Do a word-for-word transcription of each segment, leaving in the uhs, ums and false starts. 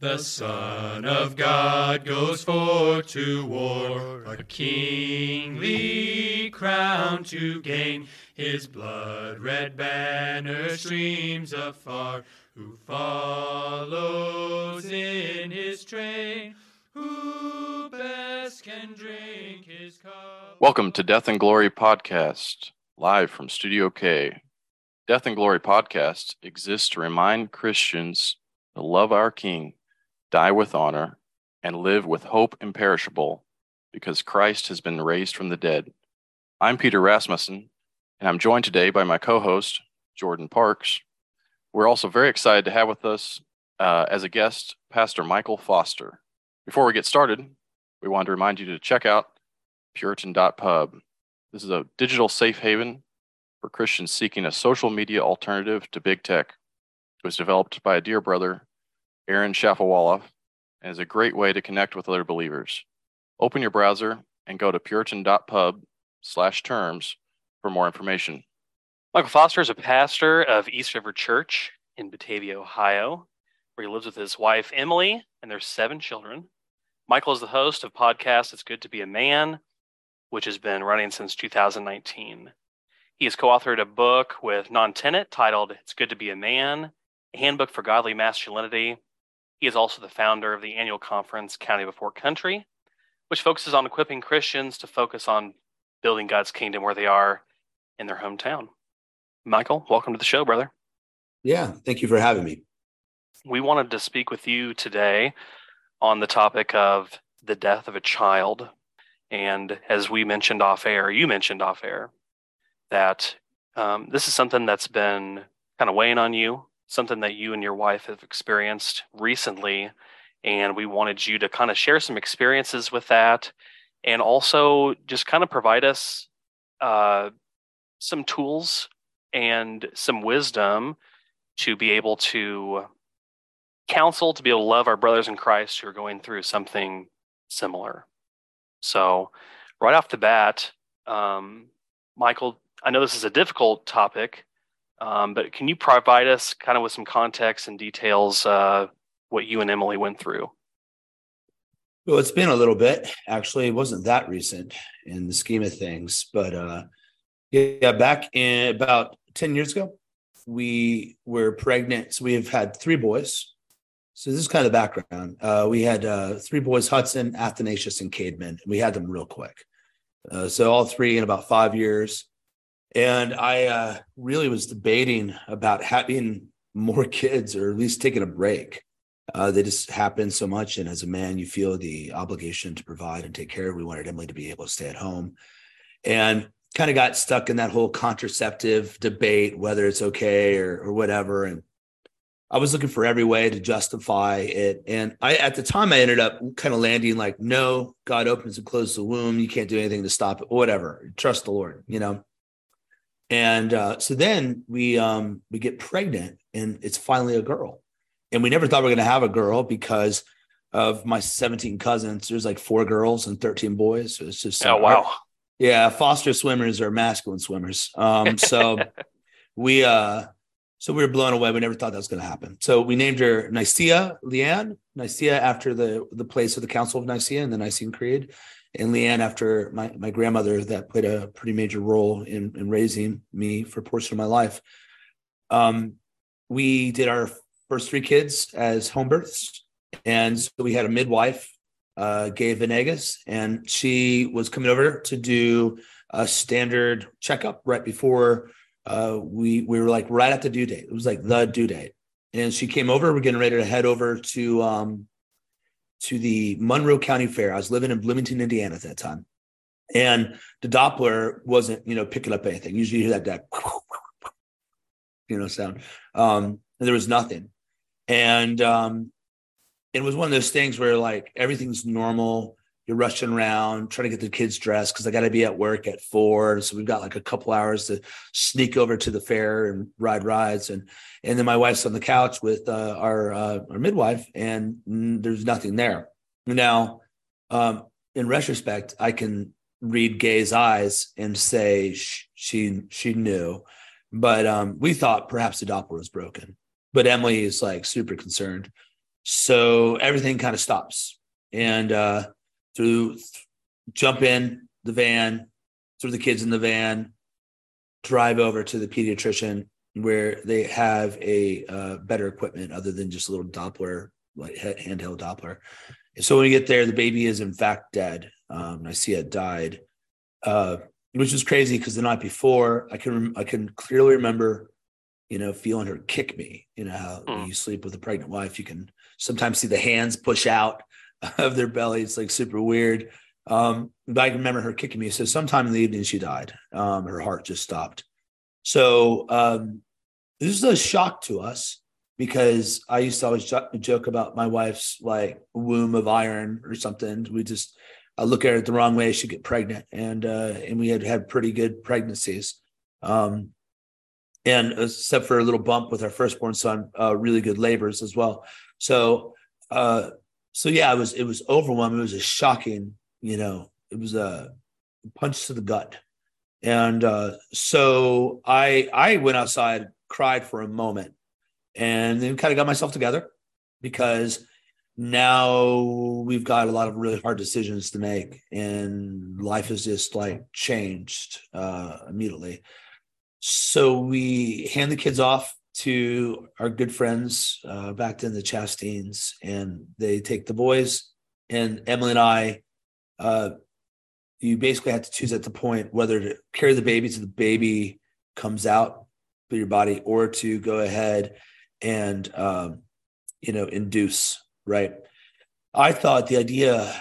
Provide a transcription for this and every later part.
The Son of God goes forth to war, a kingly crown to gain. His blood-red banner streams afar, who follows in his train, who best can drink his cup. Welcome to Death and Glory Podcast, live from Studio K. Death and Glory Podcast exists to remind Christians to love our King, die with honor, and live with hope imperishable, because Christ has been raised from the dead. I'm Peter Rasmussen, and I'm joined today by my co-host, Jordan Parks. We're also very excited to have with us, uh, as a guest, Pastor Michael Foster. Before we get started, we wanted to remind you to check out Puritan dot pub. This is a digital safe haven for Christians seeking a social media alternative to big tech. It was developed by a dear brother, Aaron Shafiwala, and is a great way to connect with other believers. Open your browser and go to Puritan.pub slash terms for more information. Michael Foster is a pastor of East River Church in Batavia, Ohio, where he lives with his wife, Emily, and their seven children. Michael is the host of podcast It's Good to Be a Man, which has been running since two thousand nineteen. He has co-authored a book with Bnonn Tennant titled It's Good to Be a Man, a handbook for godly masculinity. He is also the founder of the annual conference, County Before Country, which focuses on equipping Christians to focus on building God's kingdom where they are in their hometown. Michael, welcome to the show, brother. Yeah, thank you for having me. We wanted to speak with you today on the topic of the death of a child. And as we mentioned off air, you mentioned off air, that um, this is something that's been kind of weighing on you, something that you and your wife have experienced recently, and we wanted you to kind of share some experiences with that, and also just kind of provide us uh, some tools and some wisdom to be able to counsel, to be able to love our brothers in Christ who are going through something similar. So right off the bat, um, Michael, I know this is a difficult topic, Um, but can you provide us kind of with some context and details, uh, what you and Emily went through? Well, it's been a little bit, actually. It wasn't that recent in the scheme of things, but, uh, yeah, back in about ten years ago, we were pregnant. So we have had three boys. So this is kind of the background. Uh, we had, uh, three boys, Hudson, Athanasius, and Cademan, and we had them real quick. Uh, so all three in about five years. And I uh, really was debating about having more kids, or at least taking a break. Uh, they just happen so much. And as a man, you feel the obligation to provide and take care. We wanted Emily to be able to stay at home, and kind of got stuck in that whole contraceptive debate, whether it's okay or, or whatever. And I was looking for every way to justify it. And I, at the time, I ended up kind of landing like, no, God opens and closes the womb. You can't do anything to stop it, whatever. Trust the Lord, you know? And uh, so then we um, we get pregnant, and it's finally a girl. And we never thought we were going to have a girl because of my seventeen cousins. There's like four girls and thirteen boys. So it's just, oh, wow. Our, yeah. Foster swimmers are masculine swimmers. Um, so we uh, so we were blown away. We never thought that was going to happen. So we named her Nicaea Leanne, Nicaea after the, the place of the Council of Nicaea and the Nicene Creed. And Leanne, after my, my grandmother, that played a pretty major role in, in raising me for a portion of my life. Um, we did our first three kids as home births. And so we had a midwife, uh, Gay Venegas, and she was coming over to do a standard checkup right before uh, we, we were like right at the due date. It was like the due date. And she came over. We're getting ready to head over to um, to the Monroe County Fair. I was living in Bloomington, Indiana at that time. And the Doppler wasn't, you know, picking up anything. Usually you hear that, that you know, sound. Um, and there was nothing. And um, it was one of those things where, like, everything's normal. You're rushing around, trying to get the kids dressed because I got to be at work at four. So we've got like a couple hours to sneak over to the fair and ride rides. And and then my wife's on the couch with uh, our uh, our midwife, and there's nothing there. Now, um, in retrospect, I can read Gay's eyes and say she she, she knew, but um, we thought perhaps the Doppler was broken. But Emily is like super concerned. So everything kind of stops. And uh, through th- jump in the van, through the kids in the van, drive over to the pediatrician where they have a uh, better equipment other than just a little Doppler, like handheld Doppler. And so when we get there, the baby is in fact dead. Um, Nicaea died, uh, which was crazy because the night before, I can I can clearly remember, you know, feeling her kick me. You know how mm. you sleep with a pregnant wife, you can sometimes see the hands push out of their belly. It's like super weird. Um, but I can remember her kicking me. So sometime in the evening, she died. Um, her heart just stopped. So um, this is a shock to us because I used to always jo- joke about my wife's like womb of iron or something. We just I look at it the wrong way, she'd get pregnant, and uh, and we had had pretty good pregnancies, um, and except for a little bump with our firstborn son, uh, really good labors as well. So uh, so yeah, it was it was overwhelming. It was a shocking, you know, it was a punch to the gut. And uh, so I I went outside, cried for a moment, and then kind of got myself together because now we've got a lot of really hard decisions to make, and life has just like changed uh, immediately. So we hand the kids off to our good friends uh, back then, the Chastains, and they take the boys. And Emily and I, uh, you basically have to choose at the point whether to carry the baby till the baby comes out of your body or to go ahead and, um, you know, induce, right? I thought the idea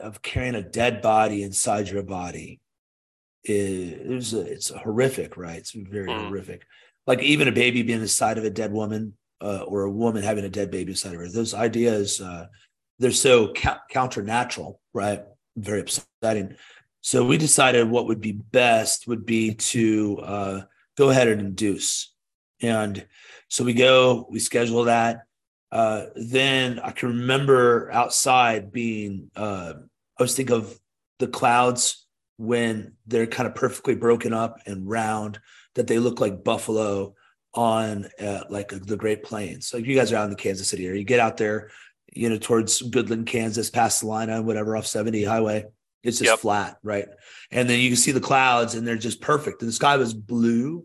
of carrying a dead body inside your body is it was a, it's horrific, right? It's very mm. horrific. Like even a baby being inside of a dead woman uh, or a woman having a dead baby inside of her. Those ideas, uh, they're so ca- counter-natural, right? Very upsetting. So we decided what would be best would be to uh, go ahead and induce. And so we go, we schedule that. Uh, then I can remember outside being, uh, I was thinking of the clouds when they're kind of perfectly broken up and round, that they look like buffalo on uh, like the Great Plains. Like you guys are out in the Kansas City area, you get out there, you know, towards Goodland, Kansas, past Salina, whatever, off seventy highway. It's just yep. flat, right? And then you can see the clouds and they're just perfect. And the sky was blue,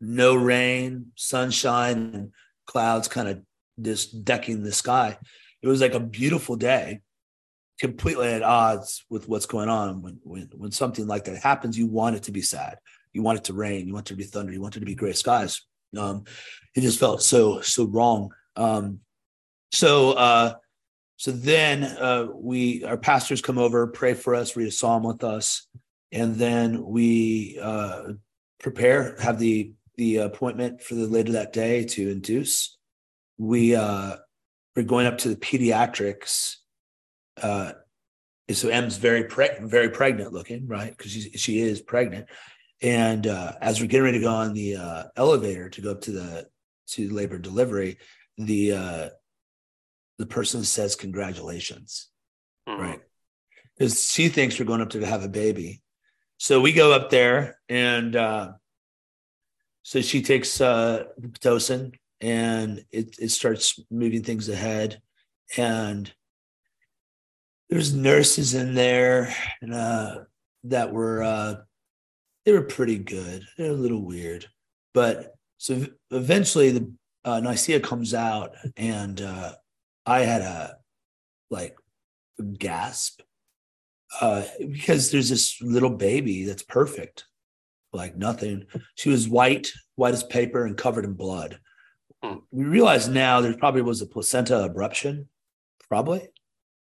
no rain, sunshine, and clouds kind of just decking the sky. It was like a beautiful day, completely at odds with what's going on. When, when, when something like that happens, you want it to be sad. You want it to rain. You want there to be thunder. You want there to be gray skies. Um, it just felt so, so wrong. Um, So, uh, so then uh, we, our pastors come over, pray for us, read a psalm with us, and then we uh, prepare, have the the appointment for the later that day to induce. We uh, we're going up to the pediatrics. Uh, so Em's very pre- very pregnant looking, right? Because she she is pregnant, and uh, as we're getting ready to go on the uh, elevator to go up to the to labor delivery, the uh, the person says, congratulations, mm-hmm. right? Because she thinks we're going up to have a baby. So we go up there, and uh, so she takes uh, Pitocin, and it, it starts moving things ahead. And there's nurses in there and, uh, that were, uh, they were pretty good. They're a little weird. But so eventually the uh, Nicaea comes out, and uh, I had a like gasp uh, because there's this little baby that's perfect, like nothing. She was white, white as paper, and covered in blood. We realize now there probably was a placenta abruption, probably.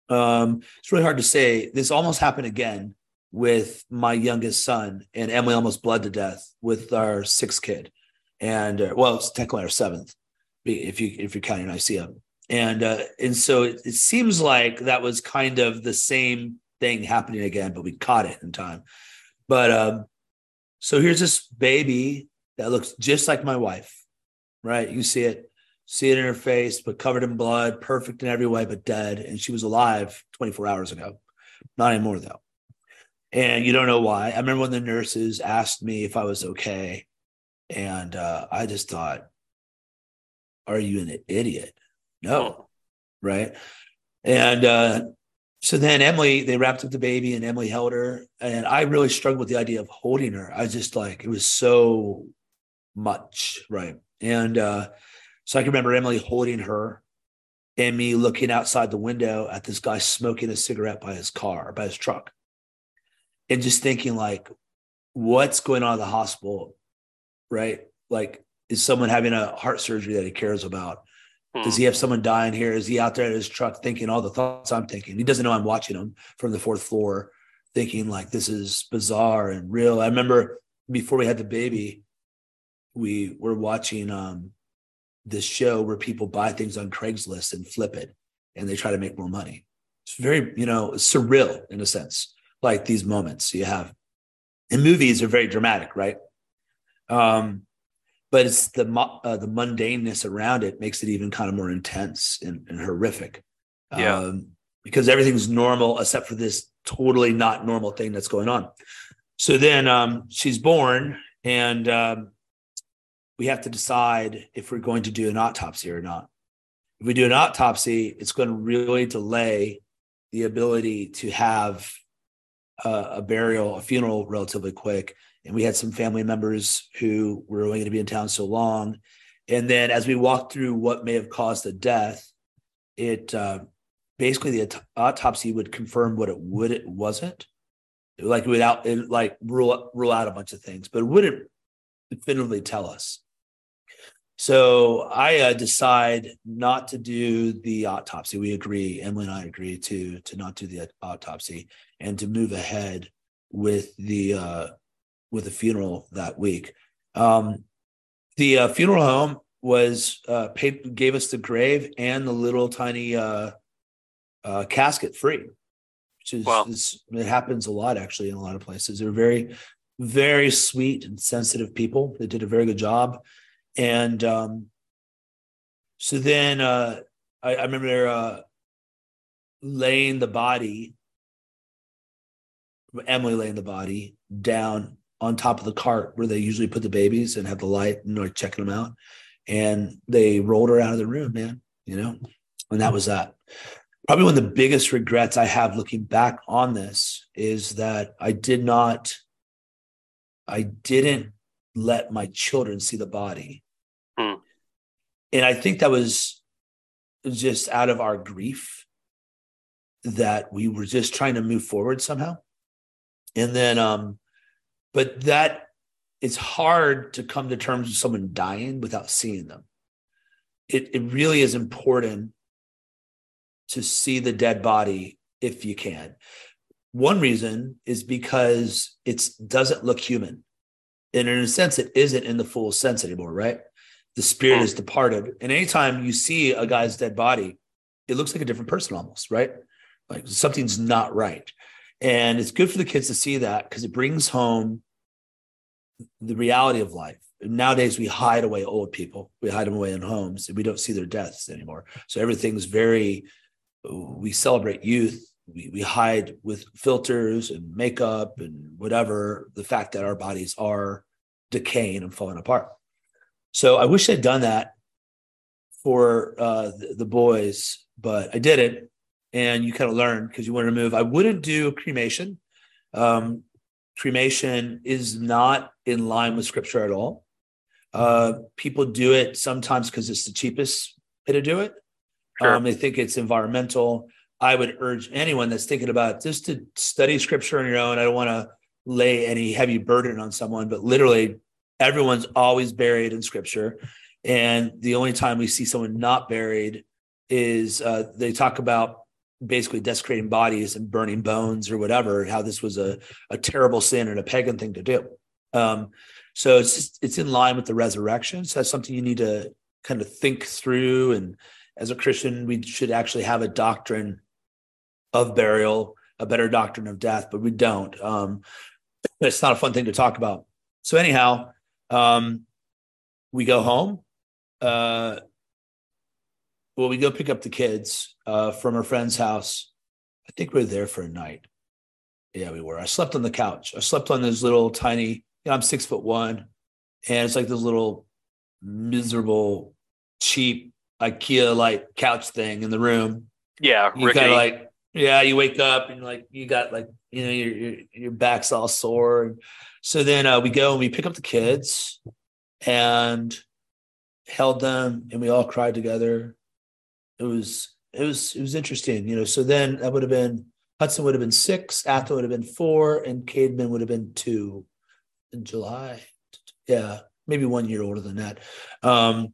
Um, it's really hard to say. This almost happened again with my youngest son, and Emily almost bled to death with our sixth kid, and uh, well, it's technically our seventh, if you if you're counting Nicaea. And uh, and so it, it seems like that was kind of the same thing happening again, but we caught it in time. But um, so here's this baby that looks just like my wife, right? You see it, see it in her face, but covered in blood, perfect in every way, but dead. And she was alive twenty-four hours ago, not anymore though. And you don't know why. I remember when the nurses asked me if I was okay, and uh, I just thought, "Are you an idiot?" No, right? And uh, so then Emily, they wrapped up the baby and Emily held her. And I really struggled with the idea of holding her. I was just like, it was so much, right? And uh, so I can remember Emily holding her and me looking outside the window at this guy smoking a cigarette by his car, by his truck. And just thinking like, what's going on at the hospital, right? Like, is someone having a heart surgery that he cares about? Hmm. Does he have someone dying here? Is he out there at his truck thinking all the thoughts I'm thinking? He doesn't know I'm watching him from the fourth floor thinking like, this is bizarre and real. I remember before we had the baby, we were watching um, this show where people buy things on Craigslist and flip it and they try to make more money. It's very, you know, surreal in a sense, like these moments you have. And movies are very dramatic, right? Um, but it's the uh, the mundaneness around it makes it even kind of more intense and, and horrific. Yeah. Um, because everything's normal except for this totally not normal thing that's going on. So then um, she's born and um, we have to decide if we're going to do an autopsy or not. If we do an autopsy, it's going to really delay the ability to have uh, a burial, a funeral relatively quick. And we had some family members who were only going to be in town so long. And then as we walked through what may have caused the death, it uh, basically the autopsy would confirm what it would, it wasn't. It, like without it, like rule, rule out a bunch of things, but it wouldn't definitively tell us. So I uh, decide not to do the autopsy. We agree, Emily and I agree to, to not do the autopsy and to move ahead with the, uh, with a funeral that week. Um, the uh, funeral home was uh, paid, gave us the grave and the little tiny uh, uh, casket free, which is, wow. is it happens a lot actually in a lot of places. They're very, very sweet and sensitive people. They did a very good job. And um, so then uh, I, I remember uh, laying the body, Emily laying the body down on top of the cart where they usually put the babies and have the light and are checking them out. And they rolled her out of the room, man, you know, and that was that. Probably one of the biggest regrets I have looking back on this is that I did not, I didn't let my children see the body. Mm. And I think that was just out of our grief that we were just trying to move forward somehow. And then, um, but that it's hard to come to terms with someone dying without seeing them. It it really is important to see the dead body if you can. One reason is because it doesn't look human. And in a sense, it isn't in the full sense anymore, right? The spirit is departed. And anytime you see a guy's dead body, it looks like a different person almost, right? Like something's not right. And it's good for the kids to see that because it brings home the reality of life. Nowadays, we hide away old people. We hide them away in homes and we don't see their deaths anymore. So everything's very, we celebrate youth. We we hide with filters and makeup and whatever, the fact that our bodies are decaying and falling apart. So I wish I'd done that for uh, the, the boys, but I didn't. And you kind of learn because you want to remove. I wouldn't do cremation. Um, cremation is not in line with scripture at all. Uh, people do it sometimes because it's the cheapest way to do it. Sure. Um, they think it's environmental. I would urge anyone that's thinking about it just to study scripture on your own. I don't want to lay any heavy burden on someone, but literally everyone's always buried in scripture. And the only time we see someone not buried is uh, they talk about basically desecrating bodies and burning bones or whatever, how this was a, a terrible sin and a pagan thing to do. Um, so it's just, it's in line with the resurrection. So that's something you need to kind of think through. And as a Christian, we should actually have a doctrine of burial, a better doctrine of death, but we don't. Um, it's not a fun thing to talk about. So anyhow, um, we go home. Uh, Well, we go pick up the kids uh, from our friend's house. I think we were there for a night. Yeah, we were. I slept on the couch. I slept on this little tiny, you know, I'm six foot one. And it's like this little miserable, cheap IKEA like couch thing in the room. Yeah, you kind of like yeah. You wake up and like you got like you know your your, your back's all sore. And so then uh, we go and we pick up the kids and held them, and we all cried together. It was it was it was interesting, you know. So then that would have been Hudson would have been six, Atha would have been four, and Cademan would have been two in July. Yeah, maybe one year older than that. Um,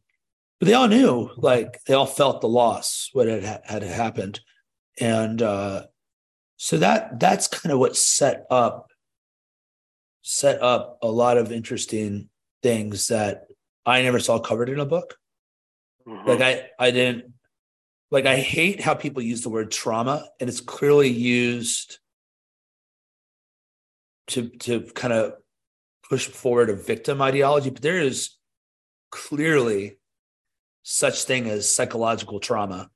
but they all knew, like they all felt the loss, what had ha- had happened. And uh, so that that's kind of what set up set up a lot of interesting things that I never saw covered in a book. Mm-hmm. Like I, I didn't Like, I hate how people use the word trauma, and it's clearly used to to kind of push forward a victim ideology, but there is clearly such thing as psychological trauma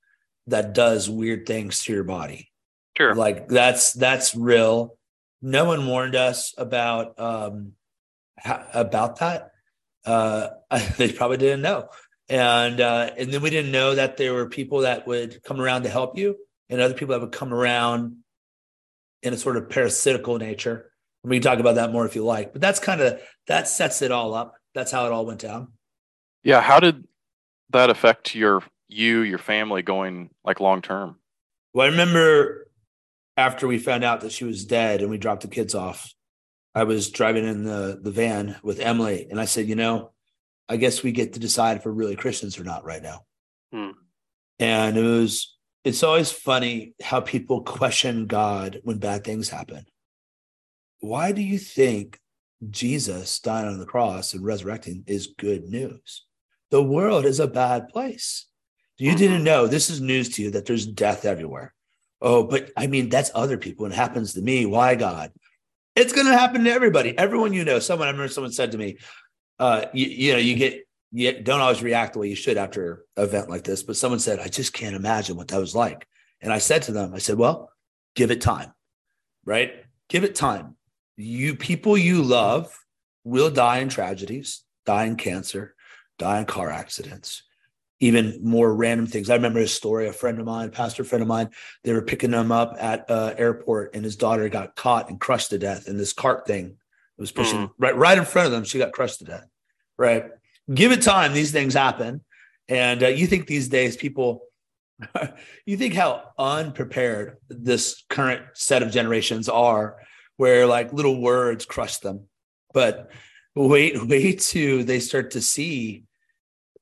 that does weird things to your body. Sure. Like, that's that's real. No one warned us about, um, ha- about that. Uh, they probably didn't know. And uh, and then we didn't know that there were people that would come around to help you and other people that would come around in a sort of parasitical nature. And we can talk about that more if you like. But that's kind of, that sets it all up. That's how it all went down. Yeah. How did that affect your, you, your family going like long term? Well, I remember after we found out that she was dead and we dropped the kids off, I was driving in the, the van with Emily. And I said, you know, I guess we get to decide if we're really Christians or not right now. Hmm. And it was, it's always funny how people question God when bad things happen. Why do you think Jesus dying on the cross and resurrecting is good news? The world is a bad place. You mm-hmm. didn't know. This is news to you that there's death everywhere. Oh, but I mean, that's other people. And it happens to me. Why, God? It's going to happen to everybody. Everyone, you know, someone, I remember someone said to me, Uh, you, you know, you get, you don't always react the way you should after an event like this, but someone said, I just can't imagine what that was like. And I said to them, I said, well, give it time, right? Give it time. You people you love will die in tragedies, die in cancer, die in car accidents, even more random things. I remember a story, a friend of mine, pastor friend of mine, they were picking him up at uh airport and his daughter got caught and crushed to death in this cart thing. It was pushing right, right in front of them. She got crushed to death, right? Give it time. These things happen. And uh, you think these days people, you think how unprepared this current set of generations are where like little words crush them. But wait, wait till they start to see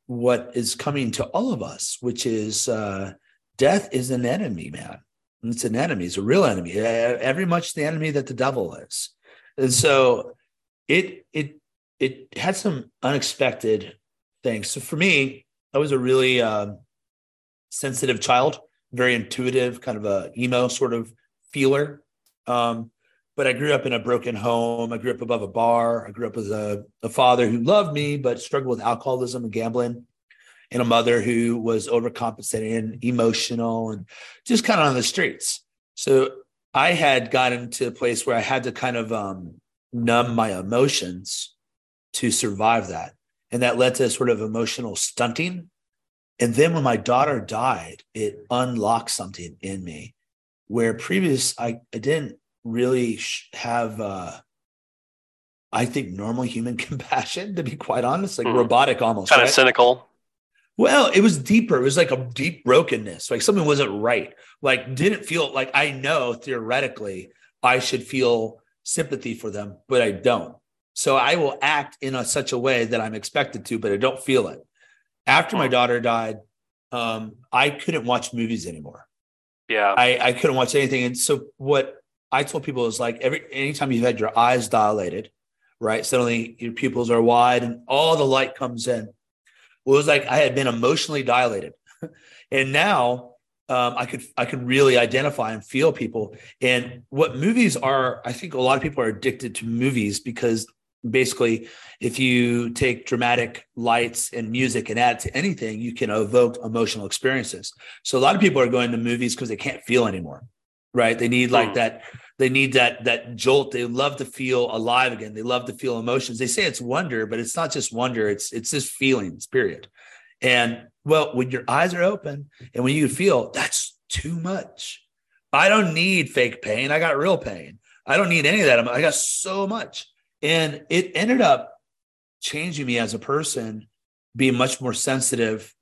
what is coming to all of us, which is uh, death is an enemy, man. It's an enemy. It's a real enemy. Every much the enemy that the devil is. And so it it it had some unexpected things. So for me, I was a really um, sensitive child, very intuitive, kind of a emo sort of feeler. Um, but I grew up in a broken home. I grew up above a bar. I grew up with a, a father who loved me, but struggled with alcoholism and gambling, and a mother who was overcompensating and emotional and just kind of on the streets. So I had gotten to a place where I had to kind of um, numb my emotions to survive that. And that led to sort of emotional stunting. And then when my daughter died, it unlocked something in me where previous, I, I didn't really have, uh, I think, normal human compassion, to be quite honest, like mm. robotic almost. Kind right? of cynical. Well, it was deeper. It was like a deep brokenness. Like something wasn't right. Like didn't feel like I know theoretically I should feel sympathy for them, but I don't. So I will act in a, such a way that I'm expected to, but I don't feel it. After my daughter died, um, I couldn't watch movies anymore. Yeah. I, I couldn't watch anything. And so what I told people is like every anytime you've had your eyes dilated, right? Suddenly your pupils are wide and all the light comes in. Well, it was like I had been emotionally dilated, and now um, I could I could really identify and feel people. And what movies are, I think a lot of people are addicted to movies because basically, if you take dramatic lights and music and add it to anything, you can evoke emotional experiences. So a lot of people are going to movies because they can't feel anymore, right? They need like that. They need that that jolt. They love to feel alive again. They love to feel emotions. They say it's wonder, but it's not just wonder. It's it's just feelings, period. And Well, when your eyes are open and when you feel that's too much, I don't need fake pain. I got real pain. I don't need any of that. I got so much. And it ended up changing me as a person, being much more sensitive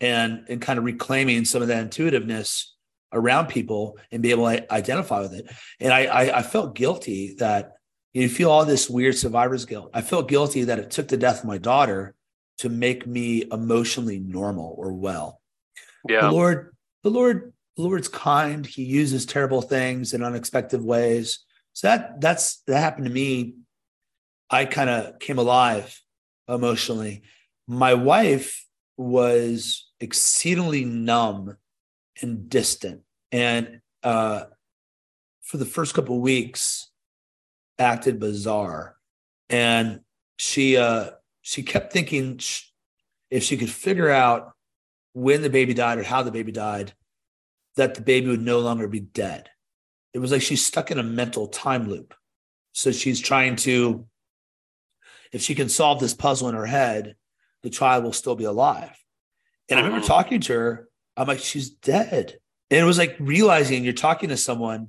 and, and kind of reclaiming some of that intuitiveness around people and be able to identify with it. And I, I, I felt guilty that you feel all this weird survivor's guilt. I felt guilty that it took the death of my daughter to make me emotionally normal or well. Yeah. The Lord, the Lord, the Lord's kind. He uses terrible things in unexpected ways. So that that's that happened to me. I kind of came alive emotionally. My wife was exceedingly numb and distant, and uh, for the first couple of weeks, acted bizarre. And she uh, she kept thinking she, if she could figure out when the baby died or how the baby died, that the baby would no longer be dead. It was like she's stuck in a mental time loop. So she's trying to, if she can solve this puzzle in her head, the child will still be alive. And I remember talking to her. I'm like, she's dead. And it was like realizing you're talking to someone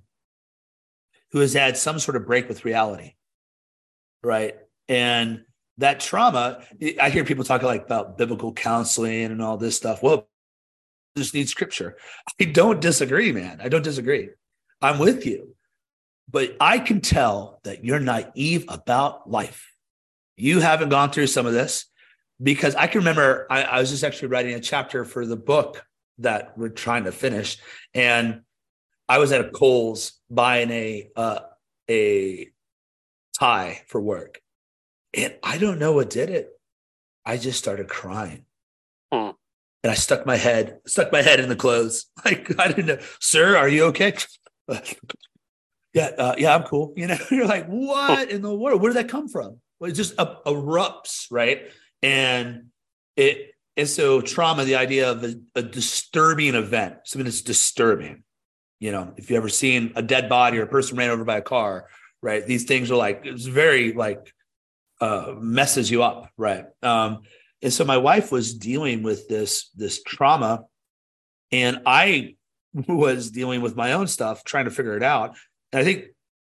who has had some sort of break with reality, right? And that trauma, I hear people talking like about biblical counseling and all this stuff. Well, you just need scripture. I don't disagree, man. I don't disagree. I'm with you. But I can tell that you're naive about life. You haven't gone through some of this, because I can remember I, I was just actually writing a chapter for the book that we're trying to finish. And I was at a Kohl's buying a uh, a tie for work. And I don't know what did it. I just started crying. Mm. And I stuck my head, stuck my head in the clothes. Like, I didn't know, sir, are you okay? yeah, uh, yeah, I'm cool. You know, you're like, what in the world? Where did that come from? Well, it just up, erupts, right? And it is so trauma, the idea of a, a disturbing event, something that's disturbing. You know, if you've ever seen a dead body or a person ran over by a car, right? These things are like, it's very like, uh, messes you up, right? Um, and so my wife was dealing with this, this trauma, and I was dealing with my own stuff, trying to figure it out. And I think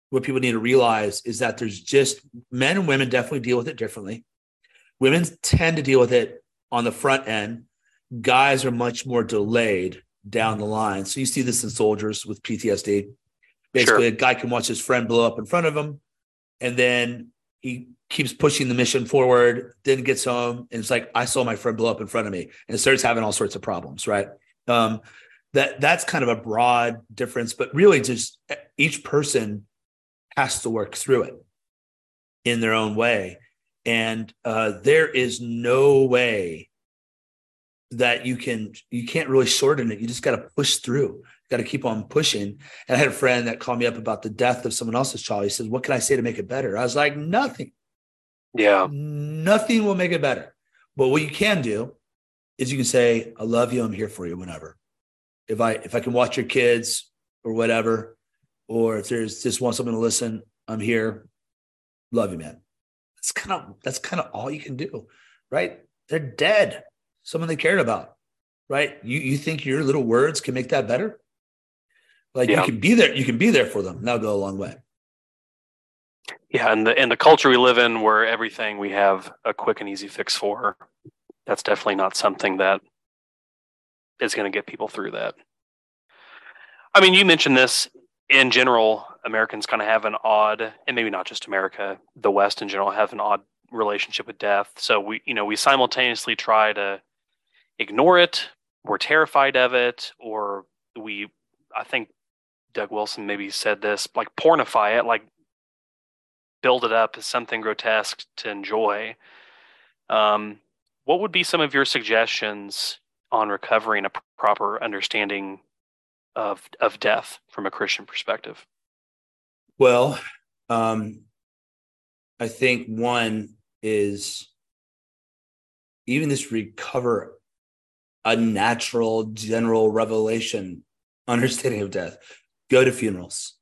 what people need to realize is that there's just, men and women definitely deal with it differently. Women tend to deal with it on the front end. Guys are much more delayed down the line. So you see this in soldiers with P T S D. Basically, sure. A guy can watch his friend blow up in front of him, and then he keeps pushing the mission forward, then gets home, and it's like, I saw my friend blow up in front of me, and it starts having all sorts of problems, right? Um, that that's kind of a broad difference, but really just each person has to work through it in their own way. And uh, there is no way that you can, you can't really shorten it. You just got to push through. You got to keep on pushing. And I had a friend that called me up about the death of someone else's child. He says, what can I say to make it better? I was like, nothing. Yeah. Nothing will make it better. But what you can do is you can say, I love you. I'm here for you whenever. If I, if I can watch your kids or whatever, or if there's just want someone to listen, I'm here. Love you, man. That's kind of, that's kind of all you can do, right? They're dead. Someone they cared about, right? You you think your little words can make that better? Like yeah. you can be there, you can be there for them. That'll go a long way. Yeah, and the and the culture we live in, where everything we have a quick and easy fix for, that's definitely not something that is going to get people through that. I mean, you mentioned this in general. Americans kind of have an odd, and maybe not just America, the West in general have an odd relationship with death. So we, you know, we simultaneously try to ignore it, we're terrified of it, or we, I think Doug Wilson maybe said this, like pornify it, like build it up as something grotesque to enjoy. Um, what would be some of your suggestions on recovering a proper understanding of of death from a Christian perspective? Well, um, I think one is even this recover a natural general revelation, understanding of death. Go to funerals.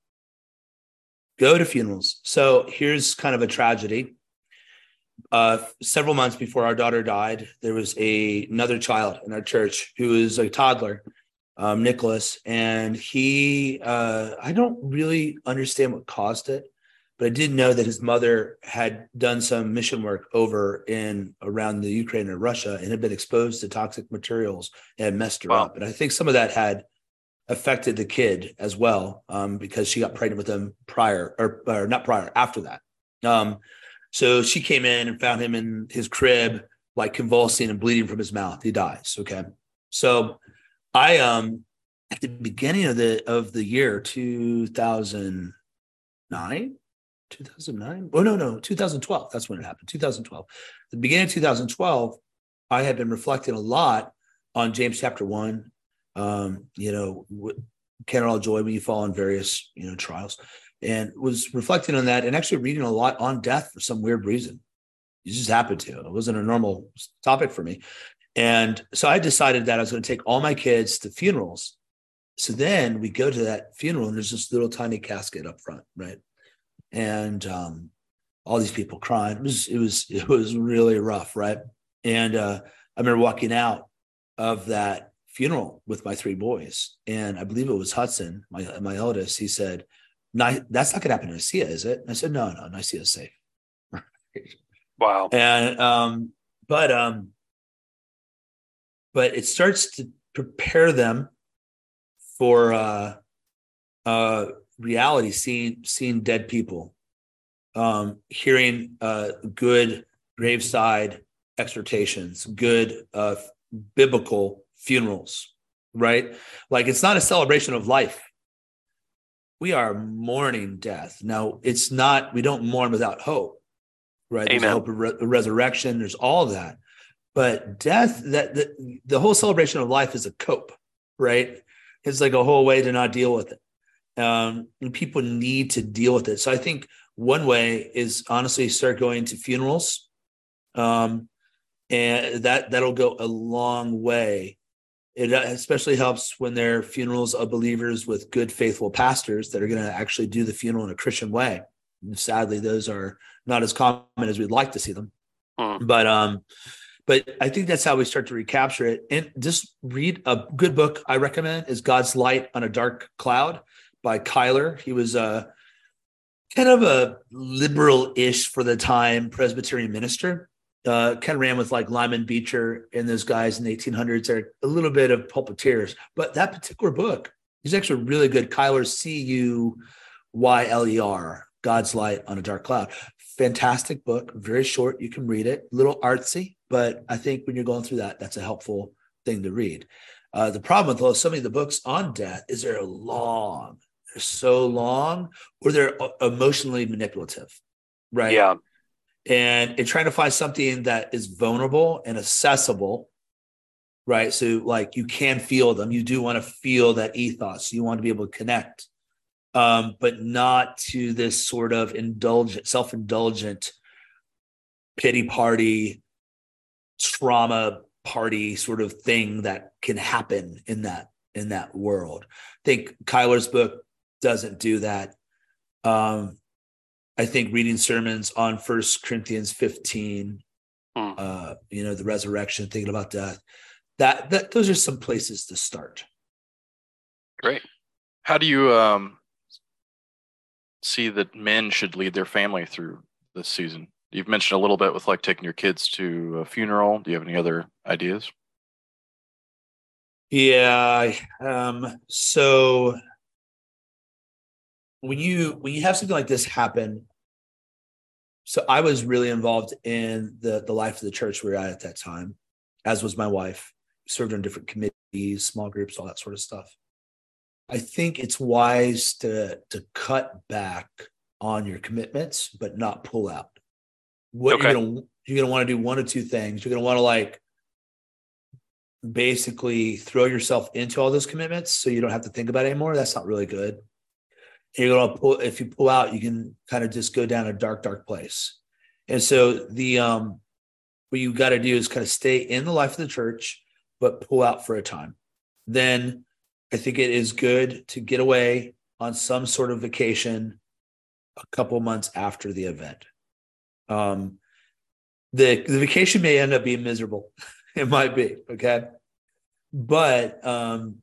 Go to funerals. So here's kind of a tragedy. uh, several months before our daughter died, there was a, another child in our church who was a toddler, um, Nicholas. And he, uh, I don't really understand what caused it, but I did know that his mother had done some mission work over in around the Ukraine or Russia and had been exposed to toxic materials and messed her wow. up. And I think some of that had affected the kid as well, um, because she got pregnant with him prior or, or not prior, after that. Um, so she came in and found him in his crib, like convulsing and bleeding from his mouth. He dies. Okay. So I, um, at the beginning of the, of the year, two thousand nine, two thousand nine? Oh, no, no, two thousand twelve. That's when it happened, two thousand twelve. The beginning of two thousand twelve, I had been reflecting a lot on James chapter one. Um, you know, count it all joy when you fall in various, you know, trials, and was reflecting on that and actually reading a lot on death for some weird reason. It just happened to. It wasn't a normal topic for me. And so I decided that I was going to take all my kids to funerals. So then we go to that funeral and there's this little tiny casket up front, right? And um, all these people crying. It was, it was, it was really rough, right? And uh, I remember walking out of that funeral with my three boys, and I believe it was Hudson, my my eldest. He said, "That's not going to happen in Nicaea, is it?" And I said, "No, no, Nicaea is safe." Wow. And um, but um, but it starts to prepare them for uh, uh. reality, seeing seeing dead people, um, hearing uh, good graveside exhortations, good uh, biblical funerals, right? Like, it's not a celebration of life. We are mourning death. Now, it's not, we don't mourn without hope, right? Amen. There's hope of re- resurrection. There's all that. But death, that the, the whole celebration of life is a cope, right? It's like a whole way to not deal with it. Um, and people need to deal with it. So I think one way is honestly start going to funerals, um, and that that'll go a long way. It especially helps when there are funerals of believers with good, faithful pastors that are going to actually do the funeral in a Christian way. And sadly, those are not as common as we'd like to see them. Mm. But um, but I think that's how we start to recapture it. And just read a good book I recommend is God's Light on a Dark Cloud by Cuyler. He was a kind of a liberal-ish for the time Presbyterian minister. Uh, kind of ran with like Lyman Beecher and those guys in the eighteen hundreds. Are a little bit of pulpiteers, but that particular book is actually really good. Cuyler, C U Y L E R, God's Light on a Dark Cloud. Fantastic book, very short. You can read it, a little artsy, but I think when you're going through that, that's a helpful thing to read. Uh, the problem with so many of the books on death is they're long. They're so long, or they're emotionally manipulative, right? Yeah. And, and trying to find something that is vulnerable and accessible, right? So, like, you can feel them. You do want to feel that ethos. You want to be able to connect, um, but not to this sort of indulgent, self-indulgent pity party, trauma party sort of thing that can happen in that in that world. I think Cuyler's book doesn't do that. Um, I think reading sermons on First Corinthians fifteen, mm. uh, you know, the resurrection, thinking about death, that that those are some places to start. Great. How do you um, see that men should lead their family through this season? You've mentioned a little bit with like taking your kids to a funeral. Do you have any other ideas? Yeah. Um, so when you, when you have something like this happen, so I was really involved in the, the life of the church we were at at that time, as was my wife. Served on different committees, small groups, all that sort of stuff. I think it's wise to, to cut back on your commitments, but not pull out. What okay. you're gonna you're gonna want to do one of two things. You're gonna want to like basically throw yourself into all those commitments so you don't have to think about it anymore. That's not really good. And you're gonna pull if you pull out, you can kind of just go down a dark, dark place. And so the um what you got to do is kind of stay in the life of the church, but pull out for a time. Then I think it is good to get away on some sort of vacation a couple months after the event. Um, the, the vacation may end up being miserable. It might be. Okay. But um,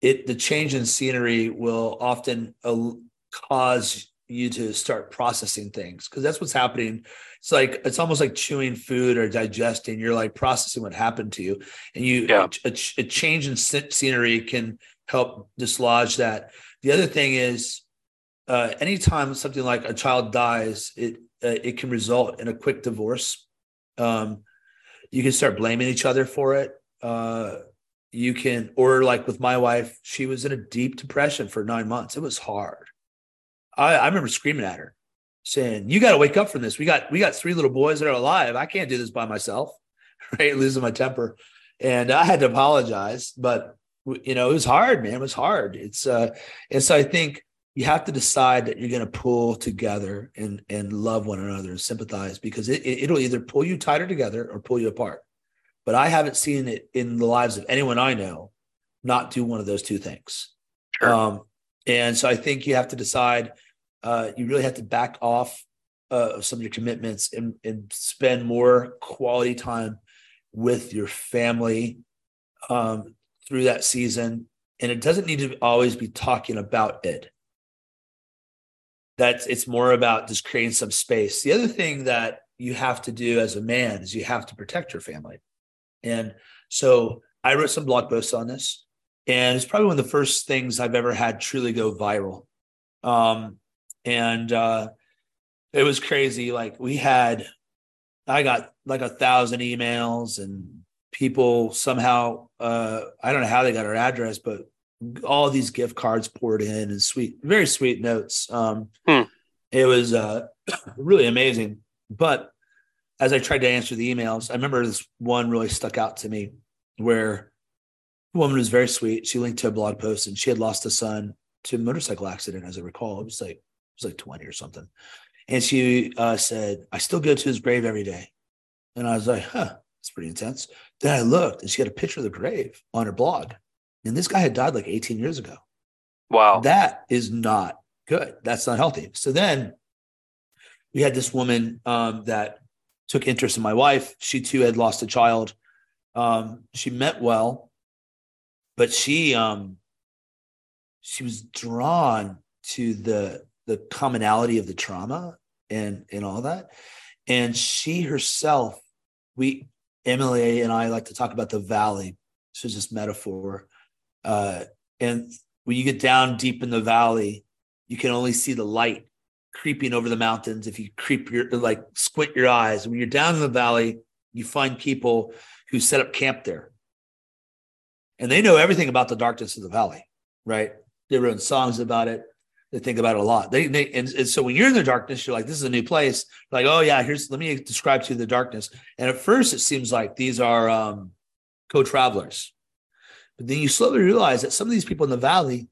it the change in scenery will often uh, cause you to start processing things, because that's what's happening. It's like, it's almost like chewing food or digesting. You're like processing what happened to you, and you, yeah. a, a change in scenery can help dislodge that. The other thing is uh, anytime something like a child dies, it, uh, it can result in a quick divorce. Um, you can start blaming each other for it. Uh, you can, or like with my wife, she was in a deep depression for nine months. It was hard. I, I remember screaming at her, saying, "You got to wake up from this. We got we got three little boys that are alive. I can't do this by myself," right? Losing my temper, and I had to apologize. But you know, it was hard, man. It was hard. It's uh, and so I think you have to decide that you're going to pull together and and love one another and sympathize, because it, it it'll either pull you tighter together or pull you apart. But I haven't seen it in the lives of anyone I know not do one of those two things. Sure. Um, And so I think you have to decide, uh, you really have to back off uh, of some of your commitments and, and spend more quality time with your family um, through that season. And it doesn't need to always be talking about it. That's, it's more about just creating some space. The other thing that you have to do as a man is you have to protect your family. And so I wrote some blog posts on this. And it's probably one of the first things I've ever had truly go viral. Um, and uh, it was crazy. Like we had, I got like a thousand emails, and people somehow, uh, I don't know how they got our address, but all these gift cards poured in and sweet, very sweet notes. Um, hmm. It was uh, really amazing. But as I tried to answer the emails, I remember this one really stuck out to me where the woman was very sweet. She linked to a blog post, and she had lost a son to a motorcycle accident, as I recall. It was like it was like twenty or something. And she uh, said, "I still go to his grave every day." And I was like, huh, that's pretty intense. Then I looked, and she had a picture of the grave on her blog. And this guy had died like eighteen years ago. Wow. That is not good. That's not healthy. So then we had this woman um, that took interest in my wife. She too had lost a child. Um, she meant well. But she um, she was drawn to the the commonality of the trauma and and all that. And she herself, we Emily and I like to talk about the valley. So it's this metaphor. Uh, and when you get down deep in the valley, you can only see the light creeping over the mountains. If you creep your like squint your eyes, when you're down in the valley, you find people who set up camp there. And they know everything about the darkness of the valley, right? They wrote songs about it. They think about it a lot. They, they and, and so when you're in the darkness, you're like, this is a new place. Like, oh yeah, here's, let me describe to you the darkness. And at first it seems like these are um, co-travelers. But then you slowly realize that some of these people in the valley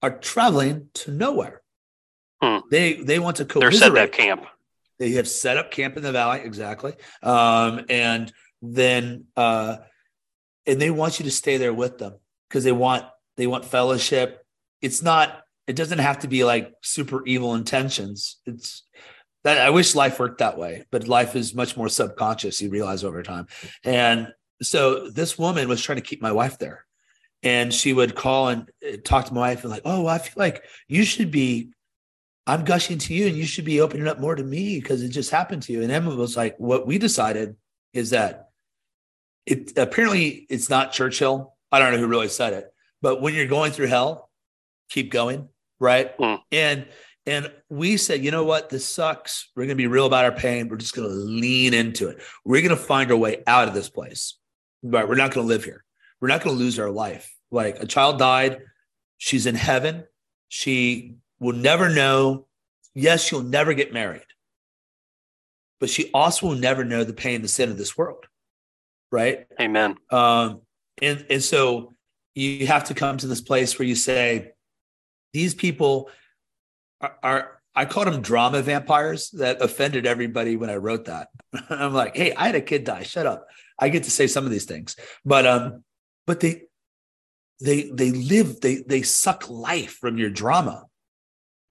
are traveling to nowhere. Hmm. They they want to co-visit. They're set up camp. They have set up camp in the valley, exactly. Um, and then... Uh, And they want you to stay there with them because they want they want fellowship. It's not, it doesn't have to be like super evil intentions. It's that I wish life worked that way, but life is much more subconscious, you realize over time. And so this woman was trying to keep my wife there. And she would call and talk to my wife and like, oh, I feel like you should be, I'm gushing to you and you should be opening up more to me because it just happened to you. And Emma was like, what we decided is that It apparently it's not Churchill. I don't know who really said it, but when you're going through hell, keep going, right? Mm. And and we said, you know what, this sucks. We're gonna be real about our pain. We're just gonna lean into it. We're gonna find our way out of this place. Right? We're not gonna live here. We're not gonna lose our life. Like a child died, she's in heaven. She will never know. Yes, she'll never get married, but she also will never know the pain, the sin of this world. Right. Amen. Um, and, and so you have to come to this place where you say, these people are, are, I called them drama vampires. That offended everybody when I wrote that. I'm like, hey, I had a kid die. Shut up. I get to say some of these things, but, um, but they, they, they live, they, they suck life from your drama.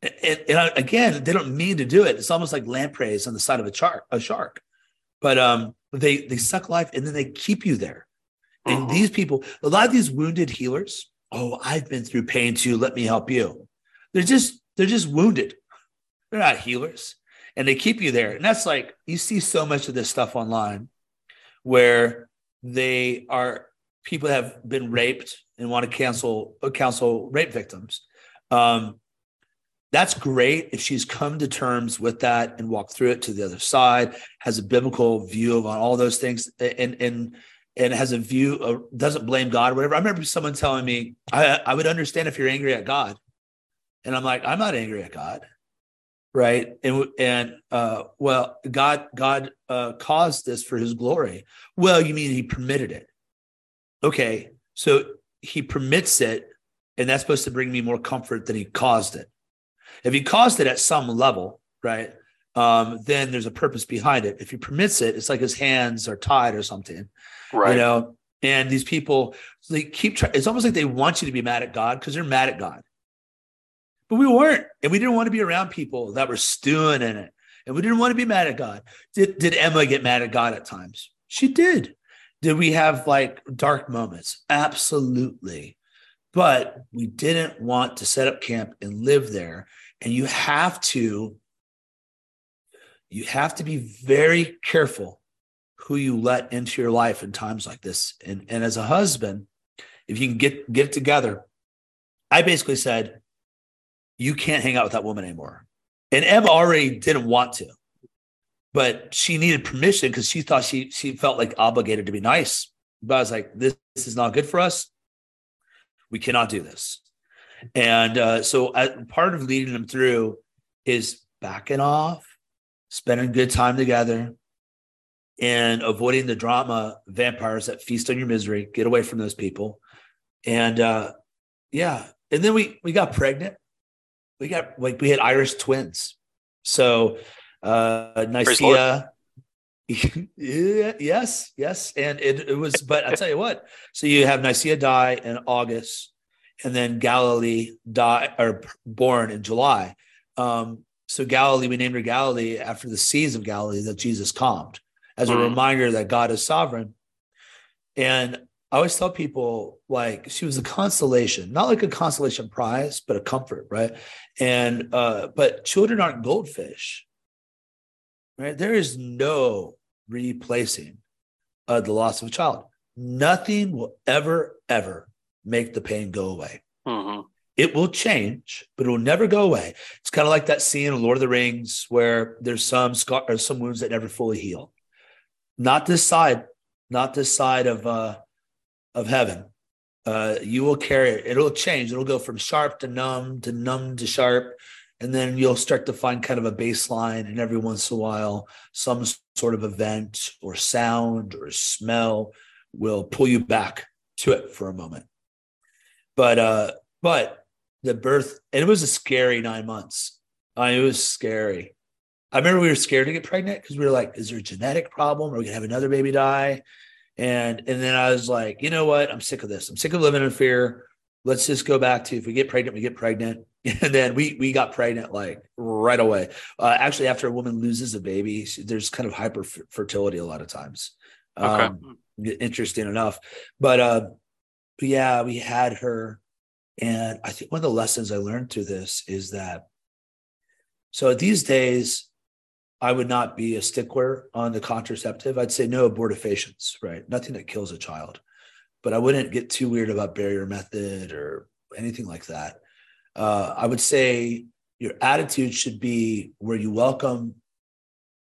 And, and again, they don't mean to do it. It's almost like lampreys on the side of a shark, a shark. But um, they they suck life, and then they keep you there. And uh-huh. these people, a lot of these wounded healers, oh, I've been through pain too, let me help you. They're just they're just wounded. They're not healers. And they keep you there. And that's like, you see so much of this stuff online where they are people that have been raped and want to counsel, counsel rape victims. Um, that's great if she's come to terms with that and walked through it to the other side, has a biblical view of on all those things, and and and has a view of, doesn't blame God or whatever. I remember someone telling me, I, I would understand if you're angry at God. And I'm like, I'm not angry at God, right? And and uh, well, God God uh, caused this for his glory. Well, you mean he permitted it. Okay, so he permits it, and that's supposed to bring me more comfort than he caused it. If he caused it at some level, right, um, then there's a purpose behind it. If he permits it, it's like his hands are tied or something, right? You know, and these people, they keep trying. It's almost like they want you to be mad at God because they're mad at God. But we weren't, and we didn't want to be around people that were stewing in it, and we didn't want to be mad at God. Did, did Emma get mad at God at times? She did. Did we have like dark moments? Absolutely. But we didn't want to set up camp and live there. And you have to, you have to be very careful who you let into your life in times like this. And, and as a husband, if you can get, get it together, I basically said, you can't hang out with that woman anymore. And Emma already didn't want to, but she needed permission because she thought she, she felt like obligated to be nice. But I was like, this, this is not good for us. We cannot do this. And uh, so uh, part of leading them through is backing off, spending good time together, and avoiding the drama vampires that feast on your misery. Get away from those people. And uh, yeah. And then we, we got pregnant. We got like, we had Irish twins. So uh, Nicaea. Yeah, yes, yes. And it, it was, but I'll tell you what. So you have Nicaea die in August, and then Galilee die or born in July. Um, so Galilee, we named her Galilee after the seas of Galilee that Jesus calmed, as a mm. reminder that God is sovereign. And I always tell people, like, she was a consolation, not like a consolation prize, but a comfort, right? And uh, but children aren't goldfish, right? There is no replacing uh, the loss of a child. Nothing will ever, ever make the pain go away. Mm-hmm. It will change, but it will never go away. It's kind of like that scene in Lord of the Rings where there's some scar or some wounds that never fully heal. Not this side, not this side of uh, of heaven. Uh, you will carry it. It'll change. It'll go from sharp to numb to numb to sharp. And then you'll start to find kind of a baseline, and every once in a while, some sort of event or sound or smell will pull you back to it for a moment. But uh, but the birth, and it was a scary nine months. I mean, it was scary. I remember we were scared to get pregnant because we were like, is there a genetic problem? Are we going to have another baby die? And, and then I was like, you know what? I'm sick of this. I'm sick of living in fear. Let's just go back to, if we get pregnant, we get pregnant. And then we we got pregnant like right away. Uh, actually, after a woman loses a baby, there's kind of hyper f- fertility a lot of times. Um, okay. Interesting enough. But uh, yeah, we had her. And I think one of the lessons I learned through this is that, so these days, I would not be a stickler on the contraceptive. I'd say no abortifacients, right? Nothing that kills a child. But I wouldn't get too weird about barrier method or anything like that. Uh, I would say your attitude should be where you welcome,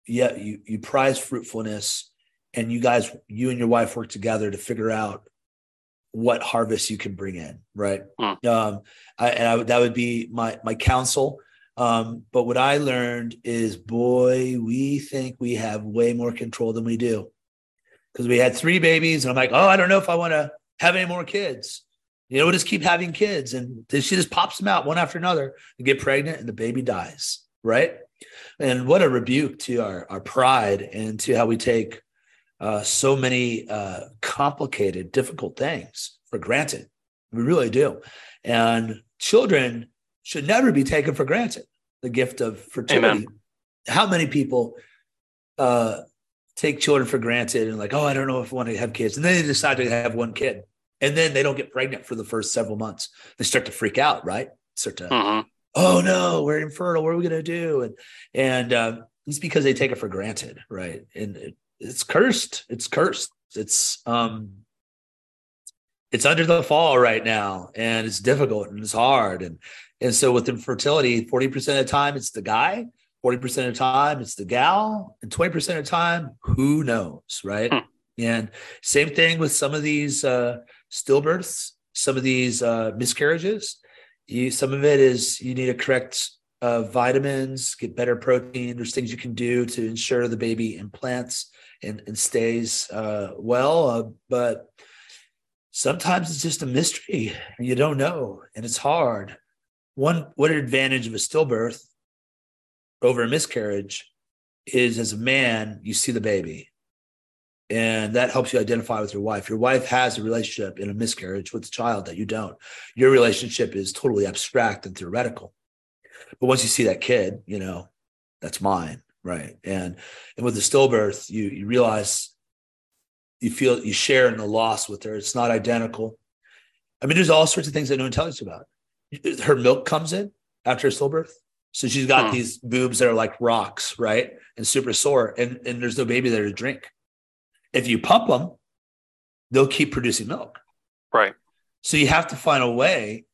yeah, you, you prize fruitfulness, and you guys, you and your wife work together to figure out what harvest you can bring in, right? Mm. Um, I, and I would, that would be my my counsel. Um, but what I learned is, boy, we think we have way more control than we do, because we had three babies, and I'm like, oh, I don't know if I want to have any more kids. You know, we'll just keep having kids. And she just pops them out one after another and get pregnant, and the baby dies, right? And what a rebuke to our, our pride, and to how we take uh, so many uh, complicated, difficult things for granted. We really do. And children should never be taken for granted, the gift of fertility. Amen. How many people uh, take children for granted and like, oh, I don't know if I want to have kids. And then they decide to have one kid. And then they don't get pregnant for the first several months. They start to freak out, right? Start to, uh-huh. oh no, we're infertile. What are we going to do? And, and um, it's because they take it for granted, right? And it, it's cursed. It's cursed. It's, um, it's under the fall right now, and it's difficult and it's hard. And, and so with infertility, forty percent of the time, it's the guy. forty percent of the time, it's the gal. And twenty percent of the time, who knows, right? Hmm. And same thing with some of these uh, stillbirths, some of these uh, miscarriages. You, some of it is you need to correct uh, vitamins, get better protein. There's things you can do to ensure the baby implants and, and stays uh, well. Uh, but sometimes it's just a mystery. You don't know, and it's hard. One, what advantage of a stillbirth over a miscarriage is, as a man, you see the baby, and that helps you identify with your wife. Your wife has a relationship in a miscarriage with the child that you don't. Your relationship is totally abstract and theoretical. But once you see that kid, you know, that's mine, right? And and with the stillbirth, you, you realize, you feel, you share in the loss with her. It's not identical. I mean, there's all sorts of things that no one tells us about. Her milk comes in after a stillbirth. So she's got hmm. these boobs that are like rocks, right? And super sore. And, and there's no baby there to drink. If you pump them, they'll keep producing milk. Right. So you have to find a way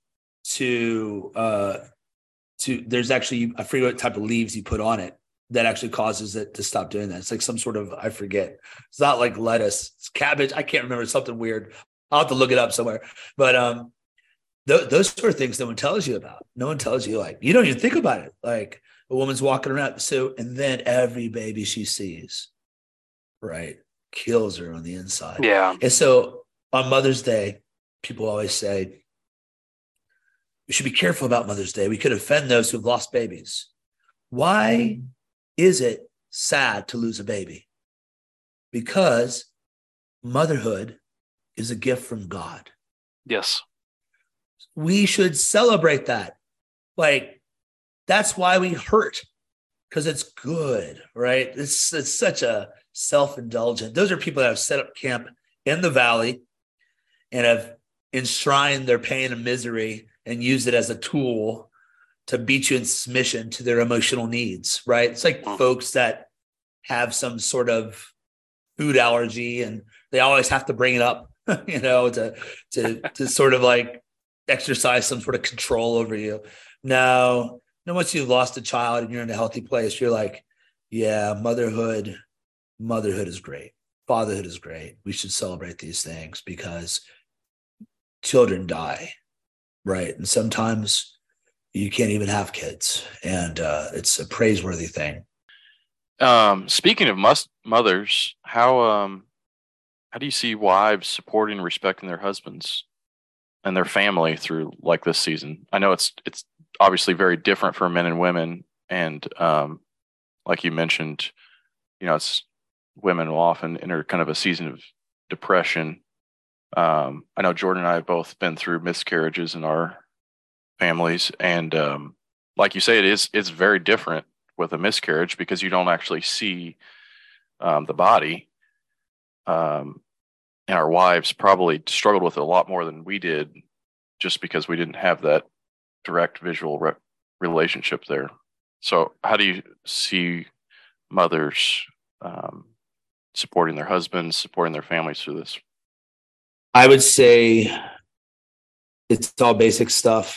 to, uh, to there's actually, I forget what type of leaves you put on it that actually causes it to stop doing that. It's like some sort of, I forget. It's not like lettuce. It's cabbage. I can't remember. It's something weird. I'll have to look it up somewhere. But, um, Th- those sort of things no one tells you about. No one tells you, like, you don't even think about it. Like, a woman's walking around. So, and then every baby she sees, right, kills her on the inside. Yeah. And so on Mother's Day, people always say, we should be careful about Mother's Day. We could offend those who've lost babies. Why is it sad to lose a baby? Because motherhood is a gift from God. Yes. We should celebrate that. Like, that's why we hurt, because it's good, right? It's, it's such a self-indulgent. Those are people that have set up camp in the valley and have enshrined their pain and misery and used it as a tool to beat you in submission to their emotional needs, right? It's like folks that have some sort of food allergy and they always have to bring it up, you know, to to to sort of like exercise some sort of control over you. No, no, once you've lost a child and you're in a healthy place, you're like, yeah, motherhood, motherhood is great. Fatherhood is great. We should celebrate these things because children die, right? And sometimes you can't even have kids, and uh, it's a praiseworthy thing. Um, speaking of must- mothers, how um, how do you see wives supporting and respecting their husbands and their family through like this season? I know it's it's obviously very different for men and women, and um, like you mentioned, you know, it's women will often enter kind of a season of depression. Um, I know Jordan and I have both been through miscarriages in our families, and um, like you say, it is it's very different with a miscarriage because you don't actually see um, the body. Um, And our wives probably struggled with it a lot more than we did, just because we didn't have that direct visual re- relationship there. So how do you see mothers um, supporting their husbands, supporting their families through this? I would say it's all basic stuff.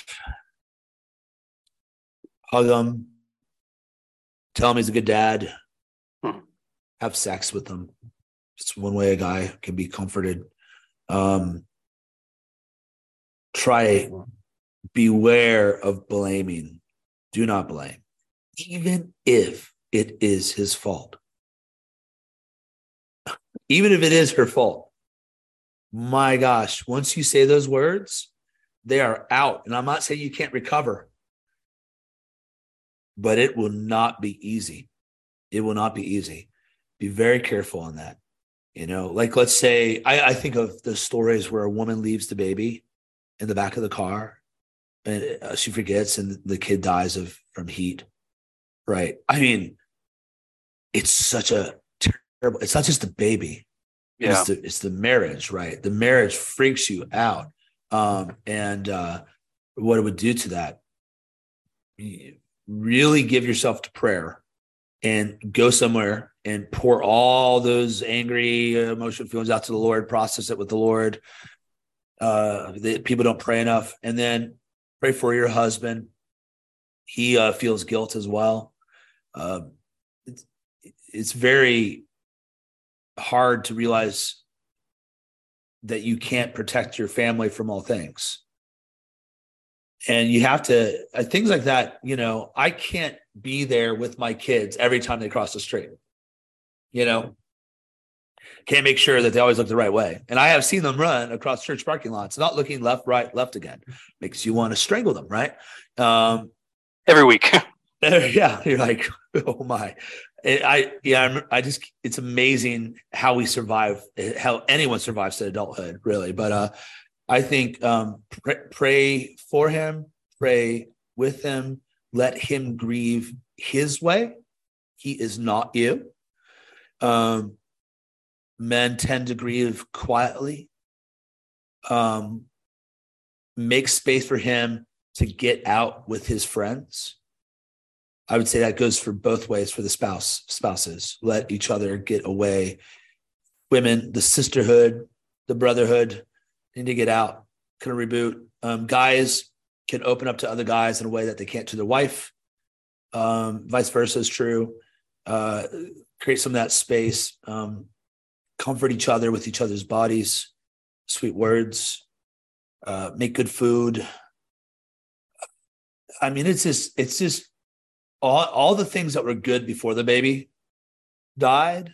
Hug them. Tell him he's a good dad. Hmm. Have sex with them. It's one way a guy can be comforted. Um, try, beware of blaming. Do not blame, even if it is his fault. Even if it is her fault. My gosh, once you say those words, they are out. And I'm not saying you can't recover, but it will not be easy. It will not be easy. Be very careful on that. You know, like, let's say, I, I think of the stories where a woman leaves the baby in the back of the car and she forgets and the kid dies of from heat, right? I mean, it's such a terrible. It's not just the baby. Yeah. It's the, it's the marriage, right? The marriage freaks you out. Um, and uh, what it would do to that, really give yourself to prayer and go somewhere and pour all those angry emotional feelings out to the Lord, process it with the Lord. Uh, the, people don't pray enough. And then pray for your husband. He uh, feels guilt as well. Uh, it's, it's very hard to realize that you can't protect your family from all things. And you have to, uh, things like that, you know, I can't be there with my kids every time they cross the street, you know, can't make sure that they always look the right way. And I have seen them run across church parking lots, not looking left, right, left again. Makes you want to strangle them, right? Um, Every week. Yeah. You're like, oh my. I, yeah, I just, it's amazing how we survive, how anyone survives to adulthood, really. But uh, I think um, pr- pray for him, pray with him, let him grieve his way. He is not you. Um, men tend to grieve quietly. Um, make space for him to get out with his friends. I would say that goes for both ways for the spouse, spouses. Let each other get away. Women, the sisterhood, the brotherhood need to get out, kind of reboot. Um, guys can open up to other guys in a way that they can't to their wife. Um, vice versa is true. Uh, create some of that space. Um, comfort each other with each other's bodies, sweet words, uh, make good food. I mean, it's just, it's just, All, all the things that were good before the baby died,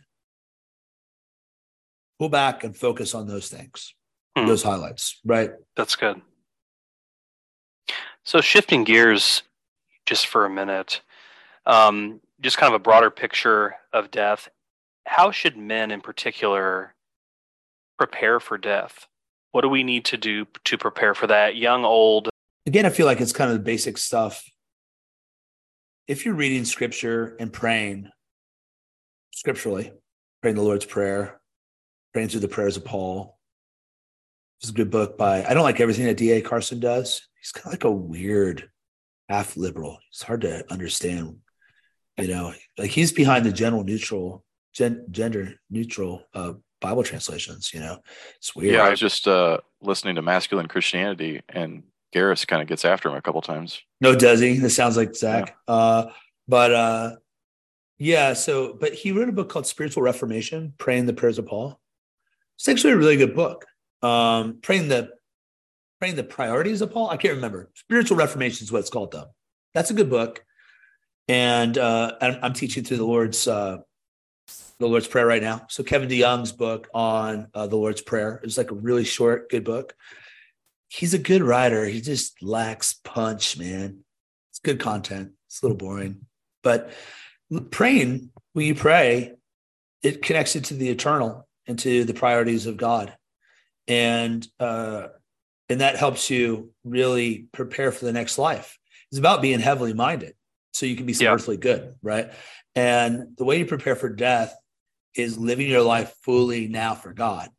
pull back and focus on those things, hmm. those highlights, right? That's good. So shifting gears just for a minute, um, just kind of a broader picture of death. How should men in particular prepare for death? What do we need to do to prepare for that? Young, old? Again, I feel like it's kind of the basic stuff. If you're reading scripture and praying scripturally, praying the Lord's Prayer, praying through the prayers of Paul, it's a good book by, I don't like everything that D A Carson does. He's kind of like a weird half liberal. It's hard to understand, you know, like he's behind the general neutral, gen, gender neutral uh, Bible translations, you know, it's weird. Yeah, I was just uh, listening to Masculine Christianity, and Garris kind of gets after him a couple times. No, does he? That sounds like Zach. Yeah. Uh, but uh, yeah, so, but he wrote a book called Spiritual Reformation, Praying the Prayers of Paul. It's actually a really good book. Um, praying the praying the priorities of Paul. I can't remember. Spiritual Reformation is what it's called, though. That's a good book. And uh, I'm, I'm teaching through the Lord's uh, the Lord's Prayer right now. So Kevin DeYoung's book on uh, the Lord's Prayer is like a really short, good book. He's a good writer. He just lacks punch, man. It's good content. It's a little boring. But praying, when you pray, it connects it to the eternal and to the priorities of God. And uh, and that helps you really prepare for the next life. It's about being heavenly minded so you can be yeah. spiritually good, right? And the way you prepare for death is living your life fully now for God.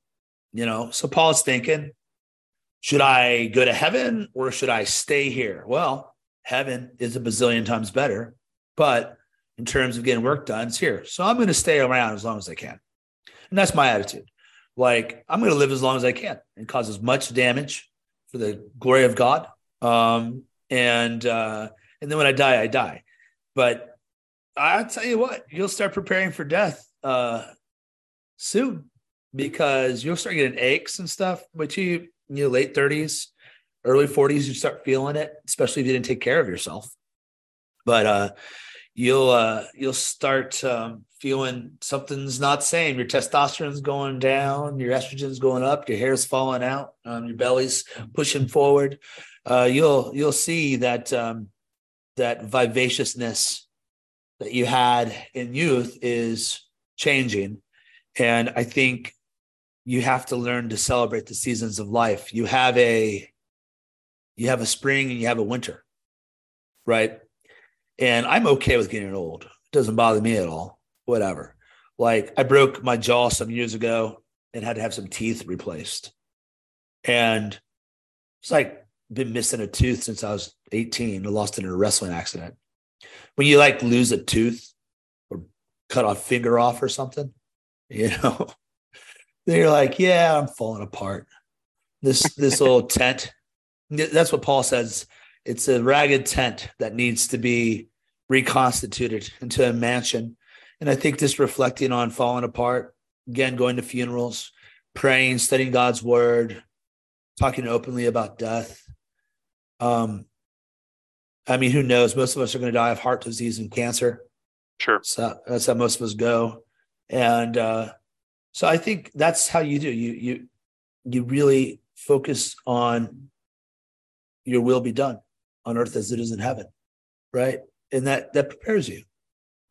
You know, so Paul's thinking, should I go to heaven or should I stay here? Well, heaven is a bazillion times better, but in terms of getting work done, it's here. So I'm going to stay around as long as I can. And that's my attitude. Like, I'm going to live as long as I can and cause as much damage for the glory of God. Um, and uh, and then when I die, I die. But I'll tell you what, you'll start preparing for death uh, soon, because you'll start getting aches and stuff, but you... you know, late thirties, early forties, you start feeling it, especially if you didn't take care of yourself. But uh, you'll uh, you'll start um, feeling something's not same. Your testosterone's going down, your estrogen's going up, your hair's falling out, um, your belly's pushing forward. Uh, you'll you'll see that um, that vivaciousness that you had in youth is changing, and I think you have to learn to celebrate the seasons of life. You have a, you have a spring and you have a winter, right? And I'm okay with getting old. It doesn't bother me at all, whatever. Like, I broke my jaw some years ago and had to have some teeth replaced. And it's like, been missing a tooth since I was eighteen. I lost it in a wrestling accident. When you like lose a tooth or cut a finger off or something, you know, then you're like, yeah, I'm falling apart. This, this little tent, that's what Paul says. It's a ragged tent that needs to be reconstituted into a mansion. And I think this reflecting on falling apart, again, going to funerals, praying, studying God's word, talking openly about death. Um, I mean, who knows? Most of us are going to die of heart disease and cancer. Sure. So that's how most of us go. And uh, so I think that's how you do. You, you, you really focus on your will be done on earth as it is in heaven. Right. And that, that prepares you.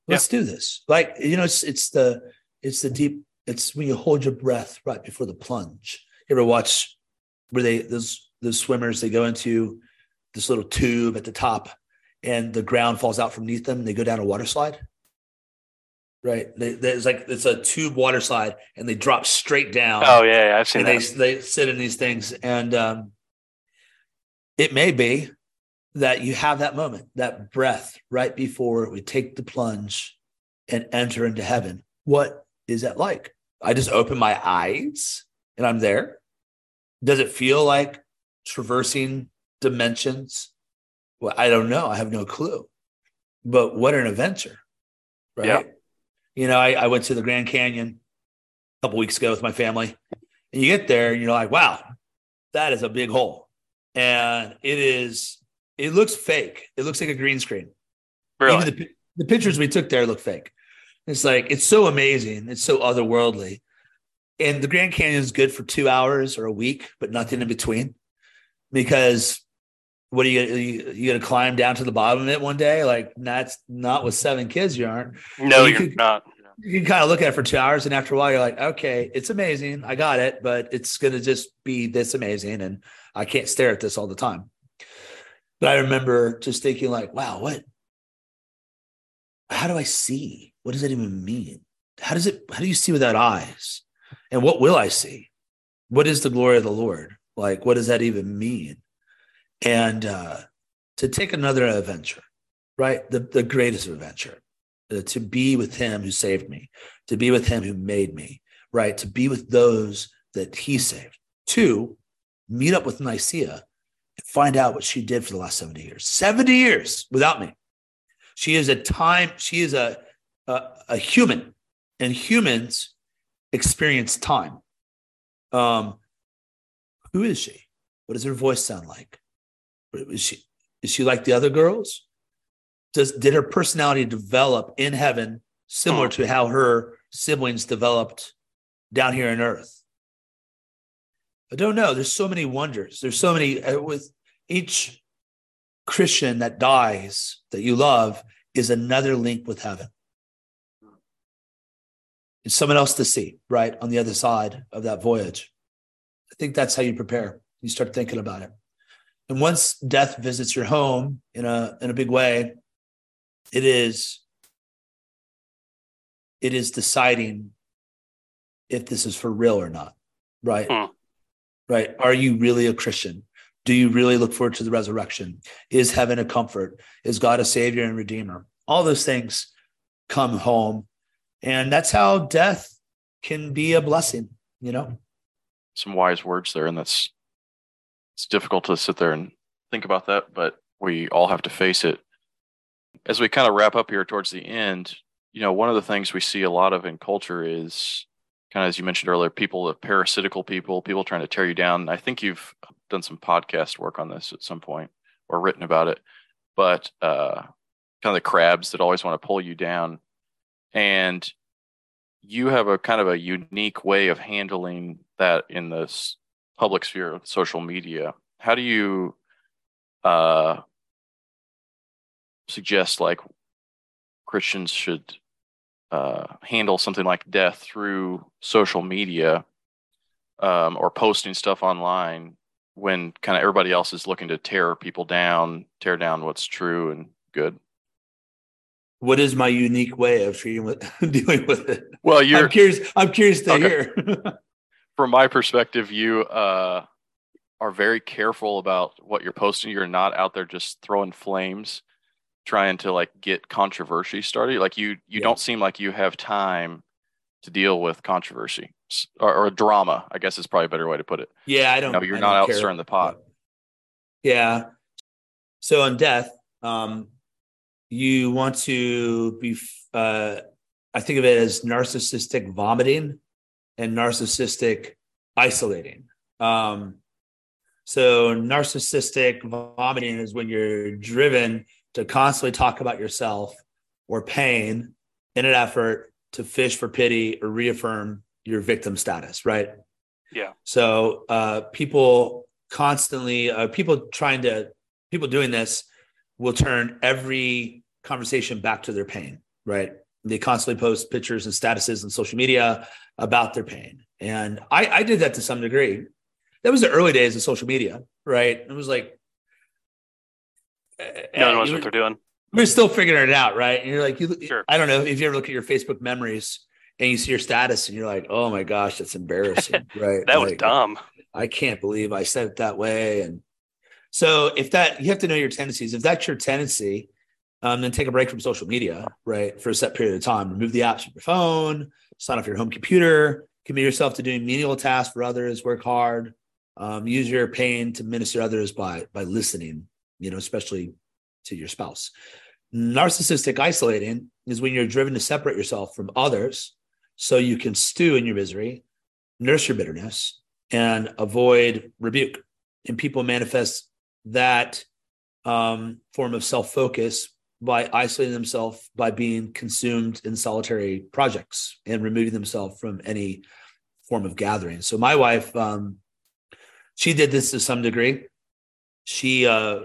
Let's yeah. do this. Like, you know, it's, it's the, it's the deep, it's when you hold your breath right before the plunge. You ever watch where they, those, those swimmers, they go into this little tube at the top and the ground falls out from beneath them and they go down a water slide. Right. They, they, it's like, it's a tube water slide and they drop straight down. Oh yeah. yeah I've seen and that. They, they sit in these things. And um, it may be that you have that moment, that breath right before we take the plunge and enter into heaven. What is that like? I just open my eyes and I'm there. Does it feel like traversing dimensions? Well, I don't know. I have no clue. But what an adventure, right? Yeah. You know, I, I went to the Grand Canyon a couple weeks ago with my family. And you get there and you're like, wow, that is a big hole. And it is, it looks fake. It looks like a green screen. Really? Even the, the pictures we took there look fake. It's like, it's so amazing. It's so otherworldly. And the Grand Canyon is good for two hours or a week, but nothing in between. Because what are you, are you, are you going to climb down to the bottom of it one day? Like, that's not with seven kids, you aren't. No, you you're can, not. You can kind of look at it for two hours. And after a while, you're like, okay, it's amazing. I got it, but it's going to just be this amazing. And I can't stare at this all the time. But I remember just thinking like, wow, what? How do I see? What does that even mean? How does it, how do you see without eyes? And what will I see? What is the glory of the Lord? Like, what does that even mean? And uh, to take another adventure, right? The, the greatest adventure, uh, to be with him who saved me, to be with him who made me, right? To be with those that he saved. Two, meet up with Nicaea and find out what she did for the last seventy years. seventy years without me. She is a time, she is a, a, a human, and humans experience time. Um, who is she? What does her voice sound like? Is she, is she like the other girls? Does, did her personality develop in heaven similar to how her siblings developed down here on earth? I don't know. There's so many wonders. There's so many uh, with each Christian that dies that you love is another link with heaven. It's someone else to see, right, on the other side of that voyage. I think that's how you prepare. You start thinking about it. And once death visits your home in a in a big way, it is it is deciding if this is for real or not, right? Mm. Right? Are you really a Christian? Do you really look forward to the resurrection? Is heaven a comfort? Is God a savior and redeemer? All those things come home. And that's how death can be a blessing, you know? Some wise words there. And that's, it's difficult to sit there and think about that, but we all have to face it. As we kind of wrap up here towards the end, you know, one of the things we see a lot of in culture is, kind of as you mentioned earlier, people, parasitical people, people trying to tear you down. And I think you've done some podcast work on this at some point or written about it, but uh, kind of the crabs that always want to pull you down. And you have a kind of a unique way of handling that in this public sphere of social media. How do you uh, suggest like Christians should Uh, handle something like death through social media um, or posting stuff online when kind of everybody else is looking to tear people down, tear down what's true and good? what is my unique way of treating with dealing with it? Well, you're I'm curious. I'm curious to okay. hear. From my perspective, you uh, are very careful about what you're posting. You're not out there just throwing flames, trying to like get controversy started. Like you, you yeah. don't seem like you have time to deal with controversy or, or drama, I guess is probably a better way to put it. Yeah, I don't. No, you're I not out care. stirring the pot. Yeah. So on death, um, you want to be, uh, I think of it as narcissistic vomiting and narcissistic isolating. Um, so narcissistic vomiting is when you're driven to constantly talk about yourself or pain in an effort to fish for pity or reaffirm your victim status, right? Yeah. So uh, people constantly, uh, people trying to, people doing this will turn every conversation back to their pain, right? They constantly post pictures and statuses on social media about their pain. And I, I did that to some degree. That was the early days of social media, right? It was like, no one knows what they're doing. We're still figuring it out, right? And you're like, you, sure. I don't know if you ever look at your Facebook memories and you see your status and you're like, oh my gosh, that's embarrassing, right? That like, was dumb. I can't believe I said it that way. And so if that, you have to know your tendencies. If that's your tendency, um, then take a break from social media, right? For a set period of time, remove the apps from your phone, sign off your home computer, commit yourself to doing menial tasks for others, work hard, um, use your pain to minister to others by, by listening, you know, especially to your spouse. Narcissistic isolating is when you're driven to separate yourself from others so you can stew in your misery, nurse your bitterness, and avoid rebuke. And people manifest that um, form of self-focus by isolating themselves, by being consumed in solitary projects and removing themselves from any form of gathering. So my wife, um, she did this to some degree. She uh,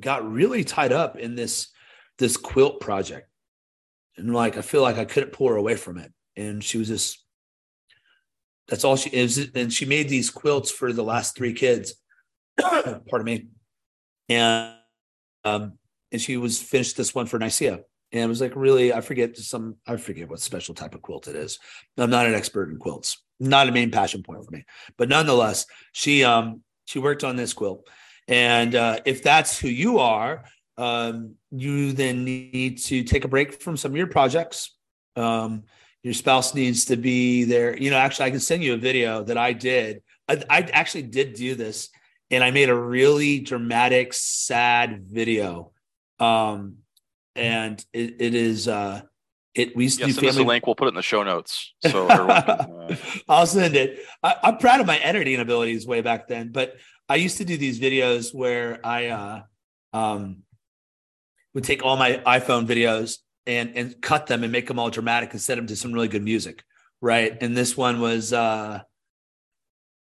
got really tied up in this, this quilt project. And like, I feel like I couldn't pull her away from it. And she was just, that's all she is. And she made these quilts for the last three kids, pardon me. And, um, and she was finished this one for Nicaea. And it was like, really, I forget some, I forget what special type of quilt it is. I'm not an expert in quilts, not a main passion point for me, but nonetheless, she, um, she worked on this quilt. And uh, if that's who you are, um, you then need to take a break from some of your projects. Um, your spouse needs to be there. You know, actually, I can send you a video that I did. I, I actually did do this, and I made a really dramatic, sad video. Um, and it, it is uh, it. We used to yeah, do send family... us a link. We'll put it in the show notes. So everyone can, uh... I'll send it. I, I'm proud of my editing abilities way back then, but I used to do these videos where I uh, um, would take all my iPhone videos and and cut them and make them all dramatic and set them to some really good music, right? And this one was, uh,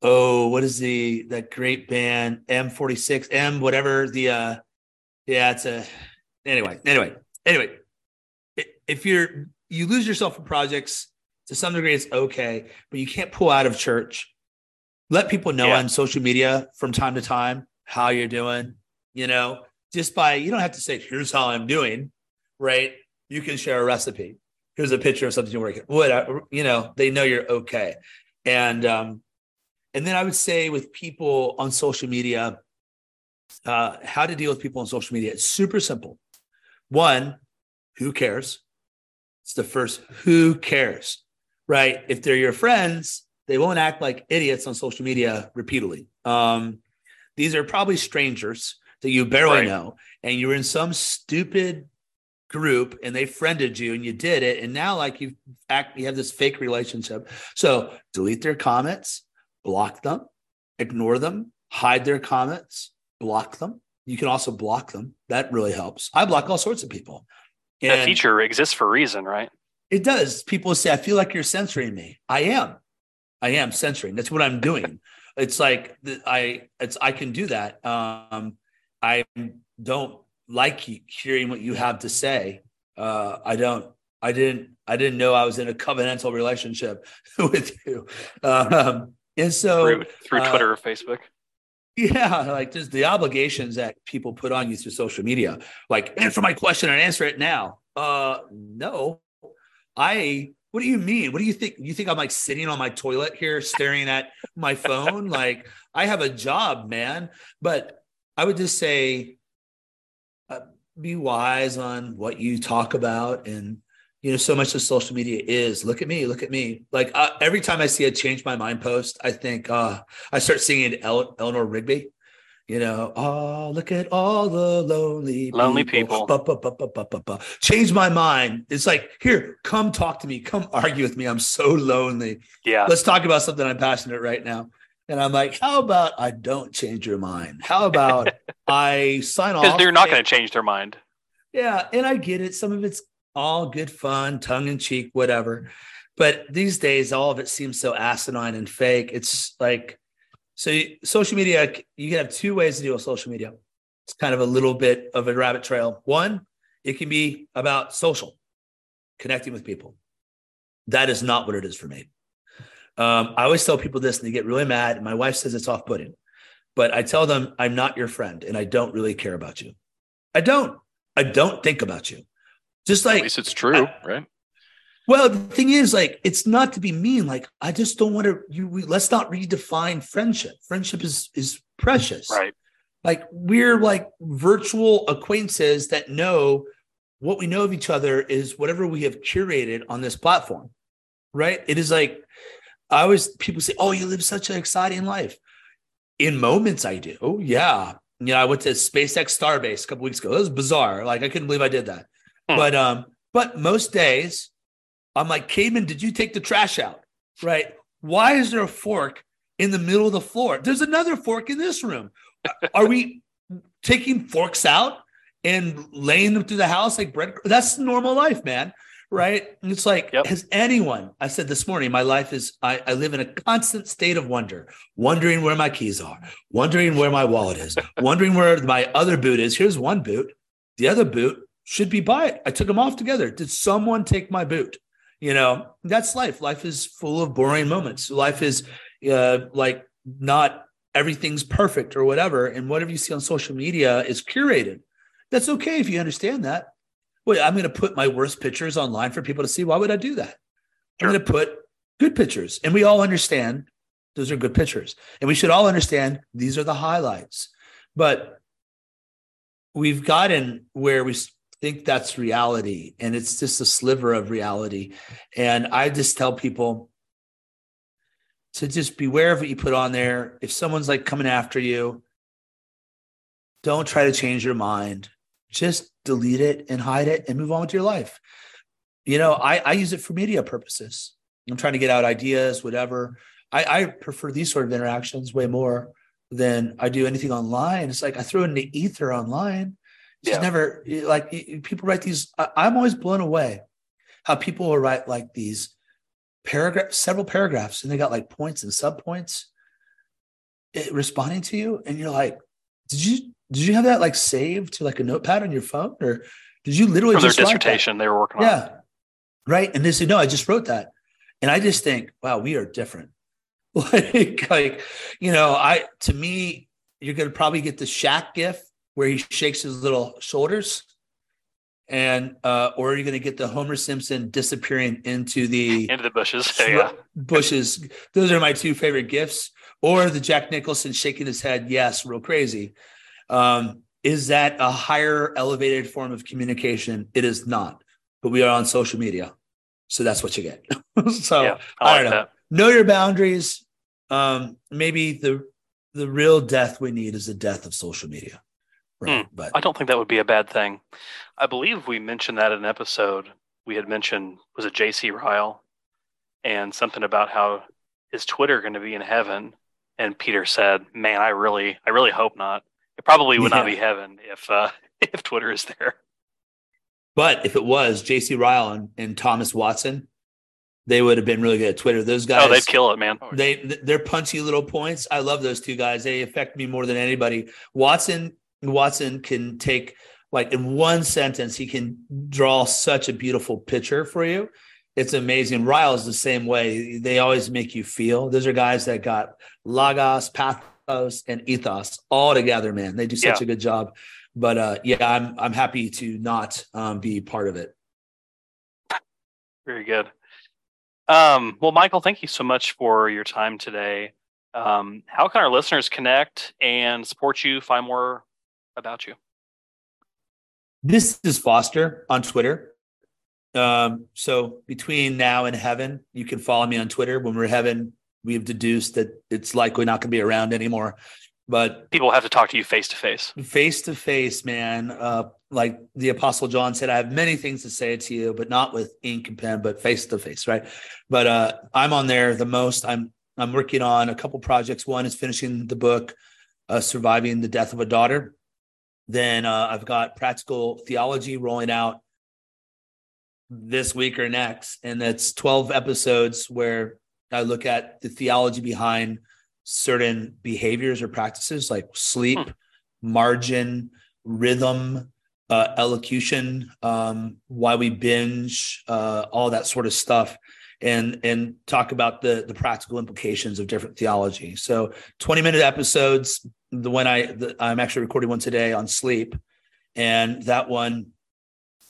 oh, what is the that great band M forty-six M whatever the uh, yeah it's a anyway anyway anyway if you're you lose yourself in projects to some degree, it's okay, but you can't pull out of church. Let people know yeah. on social media from time to time how you're doing, you know, just by, you don't have to say, here's how I'm doing, right? You can share a recipe. Here's a picture of something you're working on. You know, they know you're okay. And um, and then I would say with people on social media, uh, how to deal with people on social media. It's super simple. One, who cares? It's the first who cares, right? If they're your friends, they won't act like idiots on social media repeatedly. Um, these are probably strangers that you barely right. know, and you were in some stupid group, and they friended you, and you did it, and now like you act, you have this fake relationship. So delete their comments, block them, ignore them, hide their comments, block them. You can also block them. That really helps. I block all sorts of people. And that feature exists for a reason, right? It does. People say, "I feel like you're censoring me." I am. I am censoring. That's what I'm doing. It's like I, it's I can do that. Um, I don't like hearing what you have to say. Uh, I don't. I didn't. I didn't know I was in a covenantal relationship with you. Um, and so through, through Twitter uh, or Facebook. Yeah, like just the obligations that people put on you through social media. Like, answer my question and answer it now. Uh, no, I. What do you mean? What do you think? You think I'm like sitting on my toilet here, staring at my phone? Like, I have a job, man. But I would just say, uh, be wise on what you talk about, and you know, so much of social media is look at me, look at me. Like uh, every time I see a change my mind post, I think uh, I start singing El- Eleanor Rigby, you know, oh, look at all the lonely, lonely people. people. Ba, ba, ba, ba, ba, ba, ba. Change my mind. It's like, here, come talk to me. Come argue with me. I'm so lonely. Yeah. Let's talk about something I'm passionate right now. And I'm like, how about I don't change your mind? How about I sign off? Because they're not going to change their mind. Yeah. And I get it. Some of it's all good fun, tongue in cheek, whatever. But these days, all of it seems so asinine and fake. It's like, so you, social media, you can have two ways to deal with social media. It's kind of a little bit of a rabbit trail. One, it can be about social, connecting with people. That is not what it is for me. Um, I always tell people this and they get really mad. And my wife says it's off-putting. But I tell them, I'm not your friend and I don't really care about you. I don't. I don't think about you. Just like, at least it's true, I, right? Well, the thing is, like, it's not to be mean. Like, I just don't want to. You, we, let's not redefine friendship. Friendship is is precious, right? Like, we're like virtual acquaintances that know what we know of each other is whatever we have curated on this platform, right? It is like, I always people say, "Oh, you live such an exciting life." In moments, I do. Oh, yeah, yeah. I went to SpaceX Starbase a couple weeks ago. That was bizarre. Like, I couldn't believe I did that. But um, but most days, I'm like, Cademan, did you take the trash out? Right? Why is there a fork in the middle of the floor? There's another fork in this room. Are we taking forks out and laying them through the house like bread? That's normal life, man. Right? And it's like, yep. Has anyone? I said this morning, my life is, I, I live in a constant state of wonder, wondering where my keys are, wondering where my wallet is, wondering where my other boot is. Here's one boot. The other boot should be by it. I took them off together. Did someone take my boot? You know, that's life. Life is full of boring moments. Life is uh, like not everything's perfect or whatever. And whatever you see on social media is curated. That's okay if you understand that. Wait, I'm going to put my worst pictures online for people to see. Why would I do that? Sure. I'm going to put good pictures. And we all understand those are good pictures. And we should all understand these are the highlights. But we've gotten where we think that's reality, and it's just a sliver of reality. And I just tell people to just beware of what you put on there. If someone's like coming after you, don't try to change your mind. Just delete it and hide it and move on with your life. You know, I, I use it for media purposes. I'm trying to get out ideas, whatever. I, I prefer these sort of interactions way more than I do anything online. It's like I throw in the ether online. She's yeah. never like people write these. I'm always blown away how people will write like these paragraphs, several paragraphs, and they got like points and subpoints responding to you. And you're like, did you did you have that like saved to like a notepad on your phone, or did you literally just their dissertation they were working on? Yeah, right. And they say, no, I just wrote that, and I just think, wow, we are different. like, like you know, I to me, you're gonna probably get the Shaq gift, where he shakes his little shoulders, and uh, or you're going to get the Homer Simpson disappearing into the into the bushes. Sl- yeah. bushes. Those are my two favorite gifts. Or the Jack Nicholson shaking his head, yes, real crazy. Um, is that a higher elevated form of communication? It is not. But we are on social media, so that's what you get. so yeah, I, I like don't know. That. Know your boundaries. Um, maybe the the real death we need is the death of social media. Right, but. I don't think that would be a bad thing. I believe we mentioned that in an episode. We had mentioned, was it J C Ryle? And something about how, is Twitter going to be in heaven? And Peter said, man, I really I really hope not. It probably would yeah. not be heaven if uh, if Twitter is there. But if it was, J C Ryle and, and Thomas Watson, they would have been really good at Twitter. Those guys. Oh, they'd kill it, man. They, they're punchy little points. I love those two guys. They affect me more than anybody. Watson... Watson can take, like, in one sentence, he can draw such a beautiful picture for you. It's amazing. Ryle is the same way. They always make you feel. Those are guys that got logos, pathos, pathos and ethos all together, man. They do such yeah. a good job. But uh, yeah, I'm I'm happy to not um, be part of it. Very good. Um, well, Michael, thank you so much for your time today. Um, how can our listeners connect and support you, find more about you? This is Foster on Twitter. Um, so between now and heaven, you can follow me on Twitter. When we're heaven, we've deduced that it's likely not going to be around anymore. But people have to talk to you face to face. Face to face, man. Uh, like the Apostle John said, I have many things to say to you, but not with ink and pen, but face to face, right? But uh, I'm on there the most. I'm I'm working on a couple projects. One is finishing the book, uh, Surviving the Death of a Daughter. Then uh, I've got Practical Theology rolling out this week or next. And that's twelve episodes where I look at the theology behind certain behaviors or practices like sleep, hmm. margin, rhythm, uh, elocution, um, why we binge, uh, all that sort of stuff. And and talk about the the practical implications of different theology. So twenty minute episodes. The one I the, I'm actually recording one today on sleep, and that one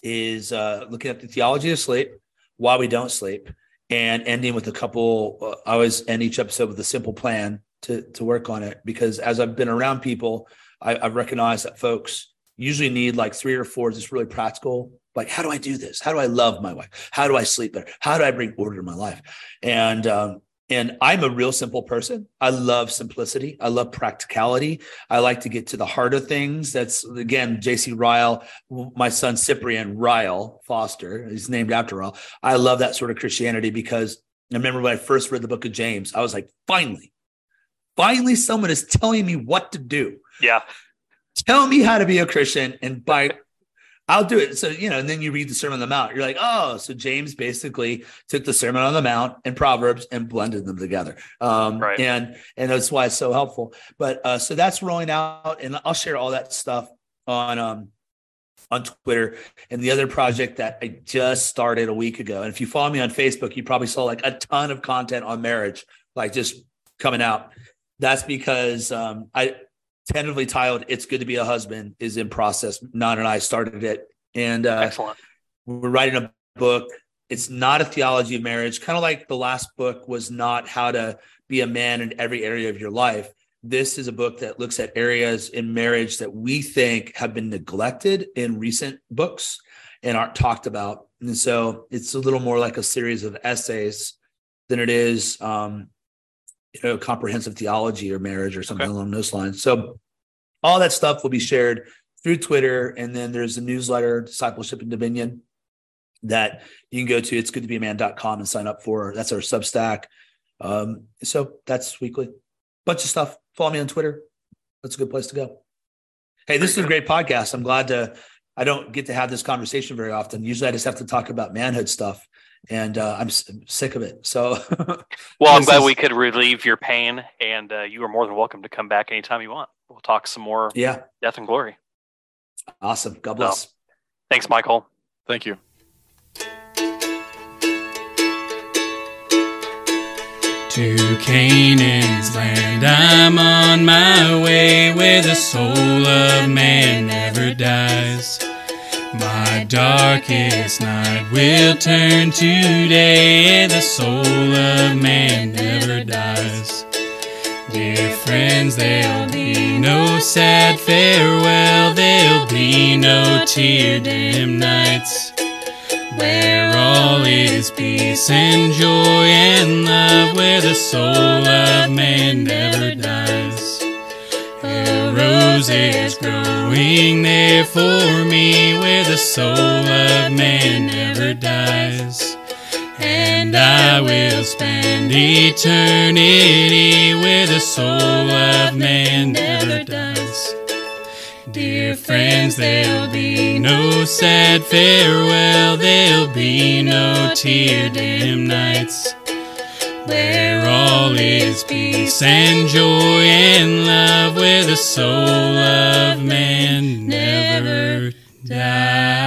is uh, looking at the theology of sleep, why we don't sleep, and ending with a couple. Uh, I always end each episode with a simple plan to to work on it, because as I've been around people, I, I've recognized that folks usually need like three or four just really practical. Like, how do I do this? How do I love my wife? How do I sleep better? How do I bring order to my life? And um, and I'm a real simple person. I love simplicity. I love practicality. I like to get to the heart of things. That's, again, J C Ryle, my son Cyprian Ryle Foster, he's named after Ryle. I love that sort of Christianity, because I remember when I first read the book of James, I was like, finally, finally someone is telling me what to do. Yeah. Tell me how to be a Christian, and by I'll do it. So, you know, and then you read the Sermon on the Mount. You're like, oh, so James basically took the Sermon on the Mount and Proverbs and blended them together. Um, right. And and that's why it's so helpful. But uh, so that's rolling out, and I'll share all that stuff on um, on Twitter. And the other project that I just started a week ago, and if you follow me on Facebook, you probably saw like a ton of content on marriage, like just coming out. That's because um, I – tentatively titled It's Good to Be a Husband is in process. Nana and I started it. And uh, Excellent. We're writing a book. It's not a theology of marriage, kind of like the last book was not how to be a man in every area of your life. This is a book that looks at areas in marriage that we think have been neglected in recent books and aren't talked about. And so it's a little more like a series of essays than it is um, you know, comprehensive theology or marriage or something okay. along those lines. So all that stuff will be shared through Twitter. And then there's a newsletter, Discipleship and Dominion, that you can go to. It's good to be a man dot com and sign up for. That's our Substack. Um, so that's weekly. Bunch of stuff. Follow me on Twitter. That's a good place to go. Hey, this is a great podcast. I'm glad to, I don't get to have this conversation very often. Usually I just have to talk about manhood stuff. And uh, I'm s- sick of it. So, well, I'm glad is... we could relieve your pain, and uh, you are more than welcome to come back anytime you want. We'll talk some more. Yeah. Death and Glory. Awesome. God bless. So, thanks, Michael. Thank you. To Canaan's land, I'm on my way, where the soul of man never dies. My darkest night will turn to day, and the soul of man never dies. Dear friends, there'll be no sad farewell, there'll be no tear-dimmed nights, where all is peace and joy and love, where the soul of man never dies. There roses growing there for me, where the soul of man never dies. And I will spend eternity, where the soul of man never dies. Dear friends, there'll be no sad farewell, there'll be no tear-dimmed nights, where all is peace and joy and love, where the soul of man never dies.